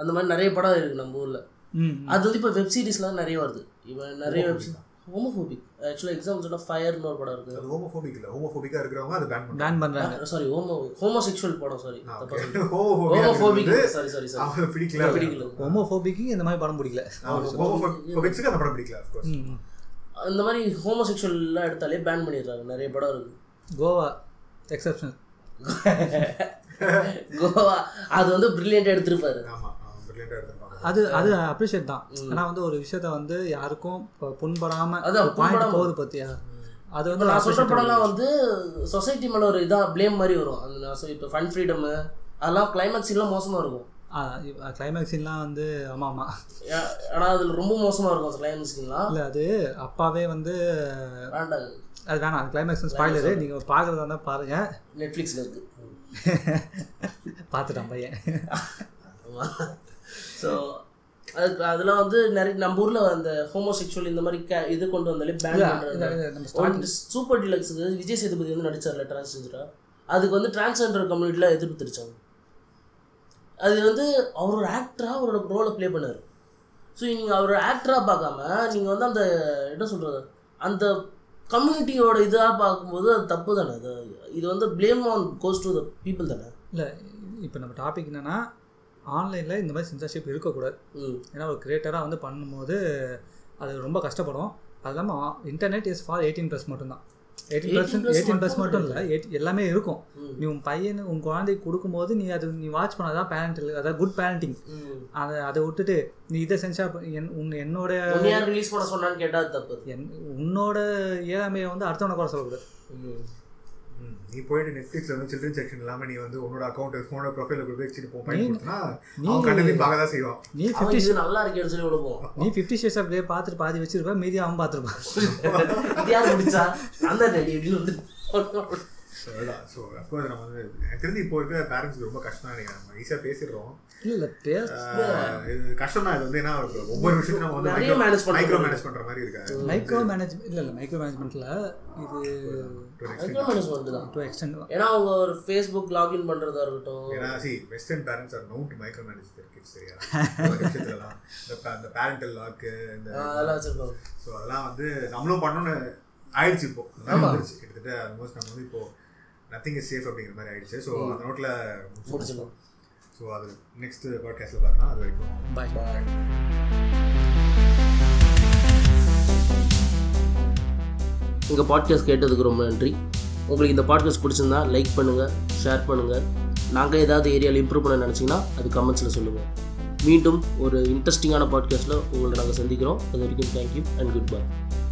அந்த மாதிரி நிறைய படம் இருக்குது நம்ம ஊரில். அது வந்து இப்போ வெப்சீரிஸ்லாம் நிறைய வருது. இப்போ நிறைய வெப்சீரிஸ் ஹோமோஃபோபிக் ஆக்சுவலாக எக்ஸாம்பிள் சொன்னால் ஃபயர்னு ஒரு படம் இருக்குது. அது ஹோமோஃபோபிக் இல்லை, ஹோமோஃபோபிக்காக இருக்கிறவங்க அது பேன் பண்ணுறாங்க. சாரி, ஹோமோசெக்சுவல் படம். Sorry, homophobic. Sorry sorry sorry பிடிக்கல பிடிக்கல. ஹோமோஃபோபிக்கு இந்த மாதிரி படம் பிடிக்கல, ஹோமோஃபோபிக்ஸுக்கு அந்த படம் பிடிக்கல. அந்த மாதிரி ஹோமோசெக்சுவல்லாம் எடுத்தாலே பேன் பண்ணிடுறாங்க. நிறைய படம் இருக்குது. கோவா எக்ஸப்ஷன். கோவா அது வந்து பிரில்லியண்டாக எடுத்துருப்பாரு. ஆமாம், பிரில்லியண்டாக எடுத்துருப்பாங்க. அது அது அப்ரிஷியேட் தான். ஆனால் வந்து ஒரு விஷயத்த வந்து யாருக்கும் புண்படாமல் பாயிண்ட் போகுது பற்றியா, அது வந்து நான் சொல்கிற படம்லாம் வந்து சொசைட்டி மேலே ஒரு இதாக ப்ளேம் மாதிரி வரும். அது இப்போ ஃபன் ஃப்ரீடமு அதெல்லாம் கிளைமேக்ஸ் எல்லாம் மோசமாக இருக்கும். கிளைமேக்ஸ் சீன்லாம் வந்து ஆமாம் ஆமாம். ஆனால் அதில் ரொம்ப மோசமாக இருக்கும் அந்த கிளைமேக்ஸ் சீன்லாம். இல்லை, அது அப்பாவே வந்து வேண்டாம், அது வேணாம். அது கிளைமேக்ஸ் ஸ்பாயிலரு, நீங்கள் பார்க்குறதா இருந்தால் பாருங்கள், நெட்ஃப்ளிக்ஸில் இருக்குது, பார்த்துட்டான் பையன். ஆமாம், ஸோ அதுக்கு அதெல்லாம் வந்து நிறைய நம்ம ஊரில் அந்த ஹோமோசெக்சுவல் இந்த மாதிரி இது கொண்டு வந்தாலே பேன். சூப்பர் டிலக்ஸுக்கு விஜய் சேதுபதி வந்து நடித்தார்ல டிரான்ஸ்ஜெண்டராக, அதுக்கு வந்து டிரான்ஸ்ஜெண்டர் கம்யூனிட்டியில் எதிர்ப்பு தெரிச்சாங்க. அது வந்து அவரோட ஆக்டராக அவரோட ரோலை ப்ளே பண்ணார். ஸோ நீங்கள் அவரோட ஆக்டராக பார்க்காம நீங்கள் வந்து அந்த என்ன சொல்கிறது அந்த கம்யூனிட்டியோட இதாக பார்க்கும்போது அது தப்பு தானே. அது இது வந்து blame on goes to the people தானே. இல்லை, இப்போ நம்ம டாபிக் என்னென்னா ஆன்லைனில் இந்த மாதிரி சென்சார்ஷிப் இருக்கக்கூடாது. ஏன்னா ஒரு கிரியேட்டராக வந்து பண்ணும்போது அது ரொம்ப கஷ்டப்படும். அது இல்லாமல் இன்டர்நெட் இஸ் ஃபார் 18+ மட்டும்தான். 18+ மட்டும் இல்லை, எல்லாமே இருக்கும். நீ உன் பையனு உன் குழந்தைக்கு கொடுக்கும்போது நீ அது நீ வாட்ச் பண்ணாதான் பேரண்ட், அதாவது குட் பேரண்டிங். அதை விட்டுட்டு நீ இதை சென்சார் என்னோட ரிலீஸ் பண்ண சொன்னான்னு கேட்டால் தப்பு. உன்னோட ஏழாமையை வந்து அடுத்தவனை கூட சொல்லக்கூடாது. நீ போயிட்டு நெட்ஃப்ளிக்ஸில் வந்து சில்ட்ரன் செக்ஷன் இல்லாமல் நீ வந்து உன்னோட அக்கௌண்ட் ஃபோனோட ப்ரொஃபைல் வச்சுட்டு போனா அவங்க கண்டிப்பாக பார்க்க தான் செய்வான். நீ 50 நல்லா இருக்கேன்னு சொல்லி விடுவோம். நீ 50 Shades அப்படியே பார்த்துட்டு பாதி வச்சிருப்பேன், மீதி அவன் பார்த்துருப்பான். ஸோ அஃப்கோர்ஸ் நம்ம வந்து எனக்கு தெரிஞ்சு இப்போ இருக்கிற பேரண்ட்ஸுக்கு ரொம்ப கஷ்டம் நினைக்கிறேன். நம்ம ஈஸியாக பேசிடுறோம். இது கஷ்டம் தான். இது வந்து ஏன்னா ஒவ்வொரு விஷயத்தையும் நம்ம வந்து மைக்ரோ மேனேஜ் பண்ணுற மாதிரி இருக்காது. மைக்ரோ மேனேஜ் இல்லை மைக்ரோ மேனேஜ்மெண்ட்டில் இது ஏன்னா அவங்க ஒரு ஃபேஸ்புக் லாகின் பண்ணுறதா இருக்கட்டும். ஏன்னா western parents are not micro manage their kids. சரியா விஷயத்துலலாம் இந்த பேரண்டல் லாக்கு இந்த அதெல்லாம் வச்சுருக்கோம். ஸோ அதெல்லாம் வந்து நம்மளும் பண்ணணும்னு ஆயிடுச்சு. இப்போ கிட்டத்தட்ட ஆல்மோஸ்ட் நம்ம வந்து இப்போ நத்திங் இஸ் சேஃப் அப்படிங்கிற மாதிரி ஆயிடுச்சு. ஸோ அந்த நோட்டில் முடிச்சிடலாம். ஸோ அது நெக்ஸ்ட் பாட்காஸ்ட்டில் பார்க்கலாம். அது வரைக்கும் பை பாய். எங்கள் பாட்காஸ்ட் கேட்டதுக்கு ரொம்ப நன்றி. உங்களுக்கு இந்த பாட்காஸ்ட் பிடிச்சிருந்தா லைக் பண்ணுங்கள், ஷேர் பண்ணுங்கள். நாங்கள் ஏதாவது ஏரியாவில் இம்ப்ரூவ் பண்ண நினச்சிங்கன்னா அது கமெண்ட்ஸில் சொல்லுங்கள். மீண்டும் ஒரு இன்ட்ரெஸ்டிங்கான பாட்காஸ்ட்டில் உங்களை நாங்கள் சந்திக்கிறோம். அது வரைக்கும் தேங்க்யூ அண்ட் குட் பாய்.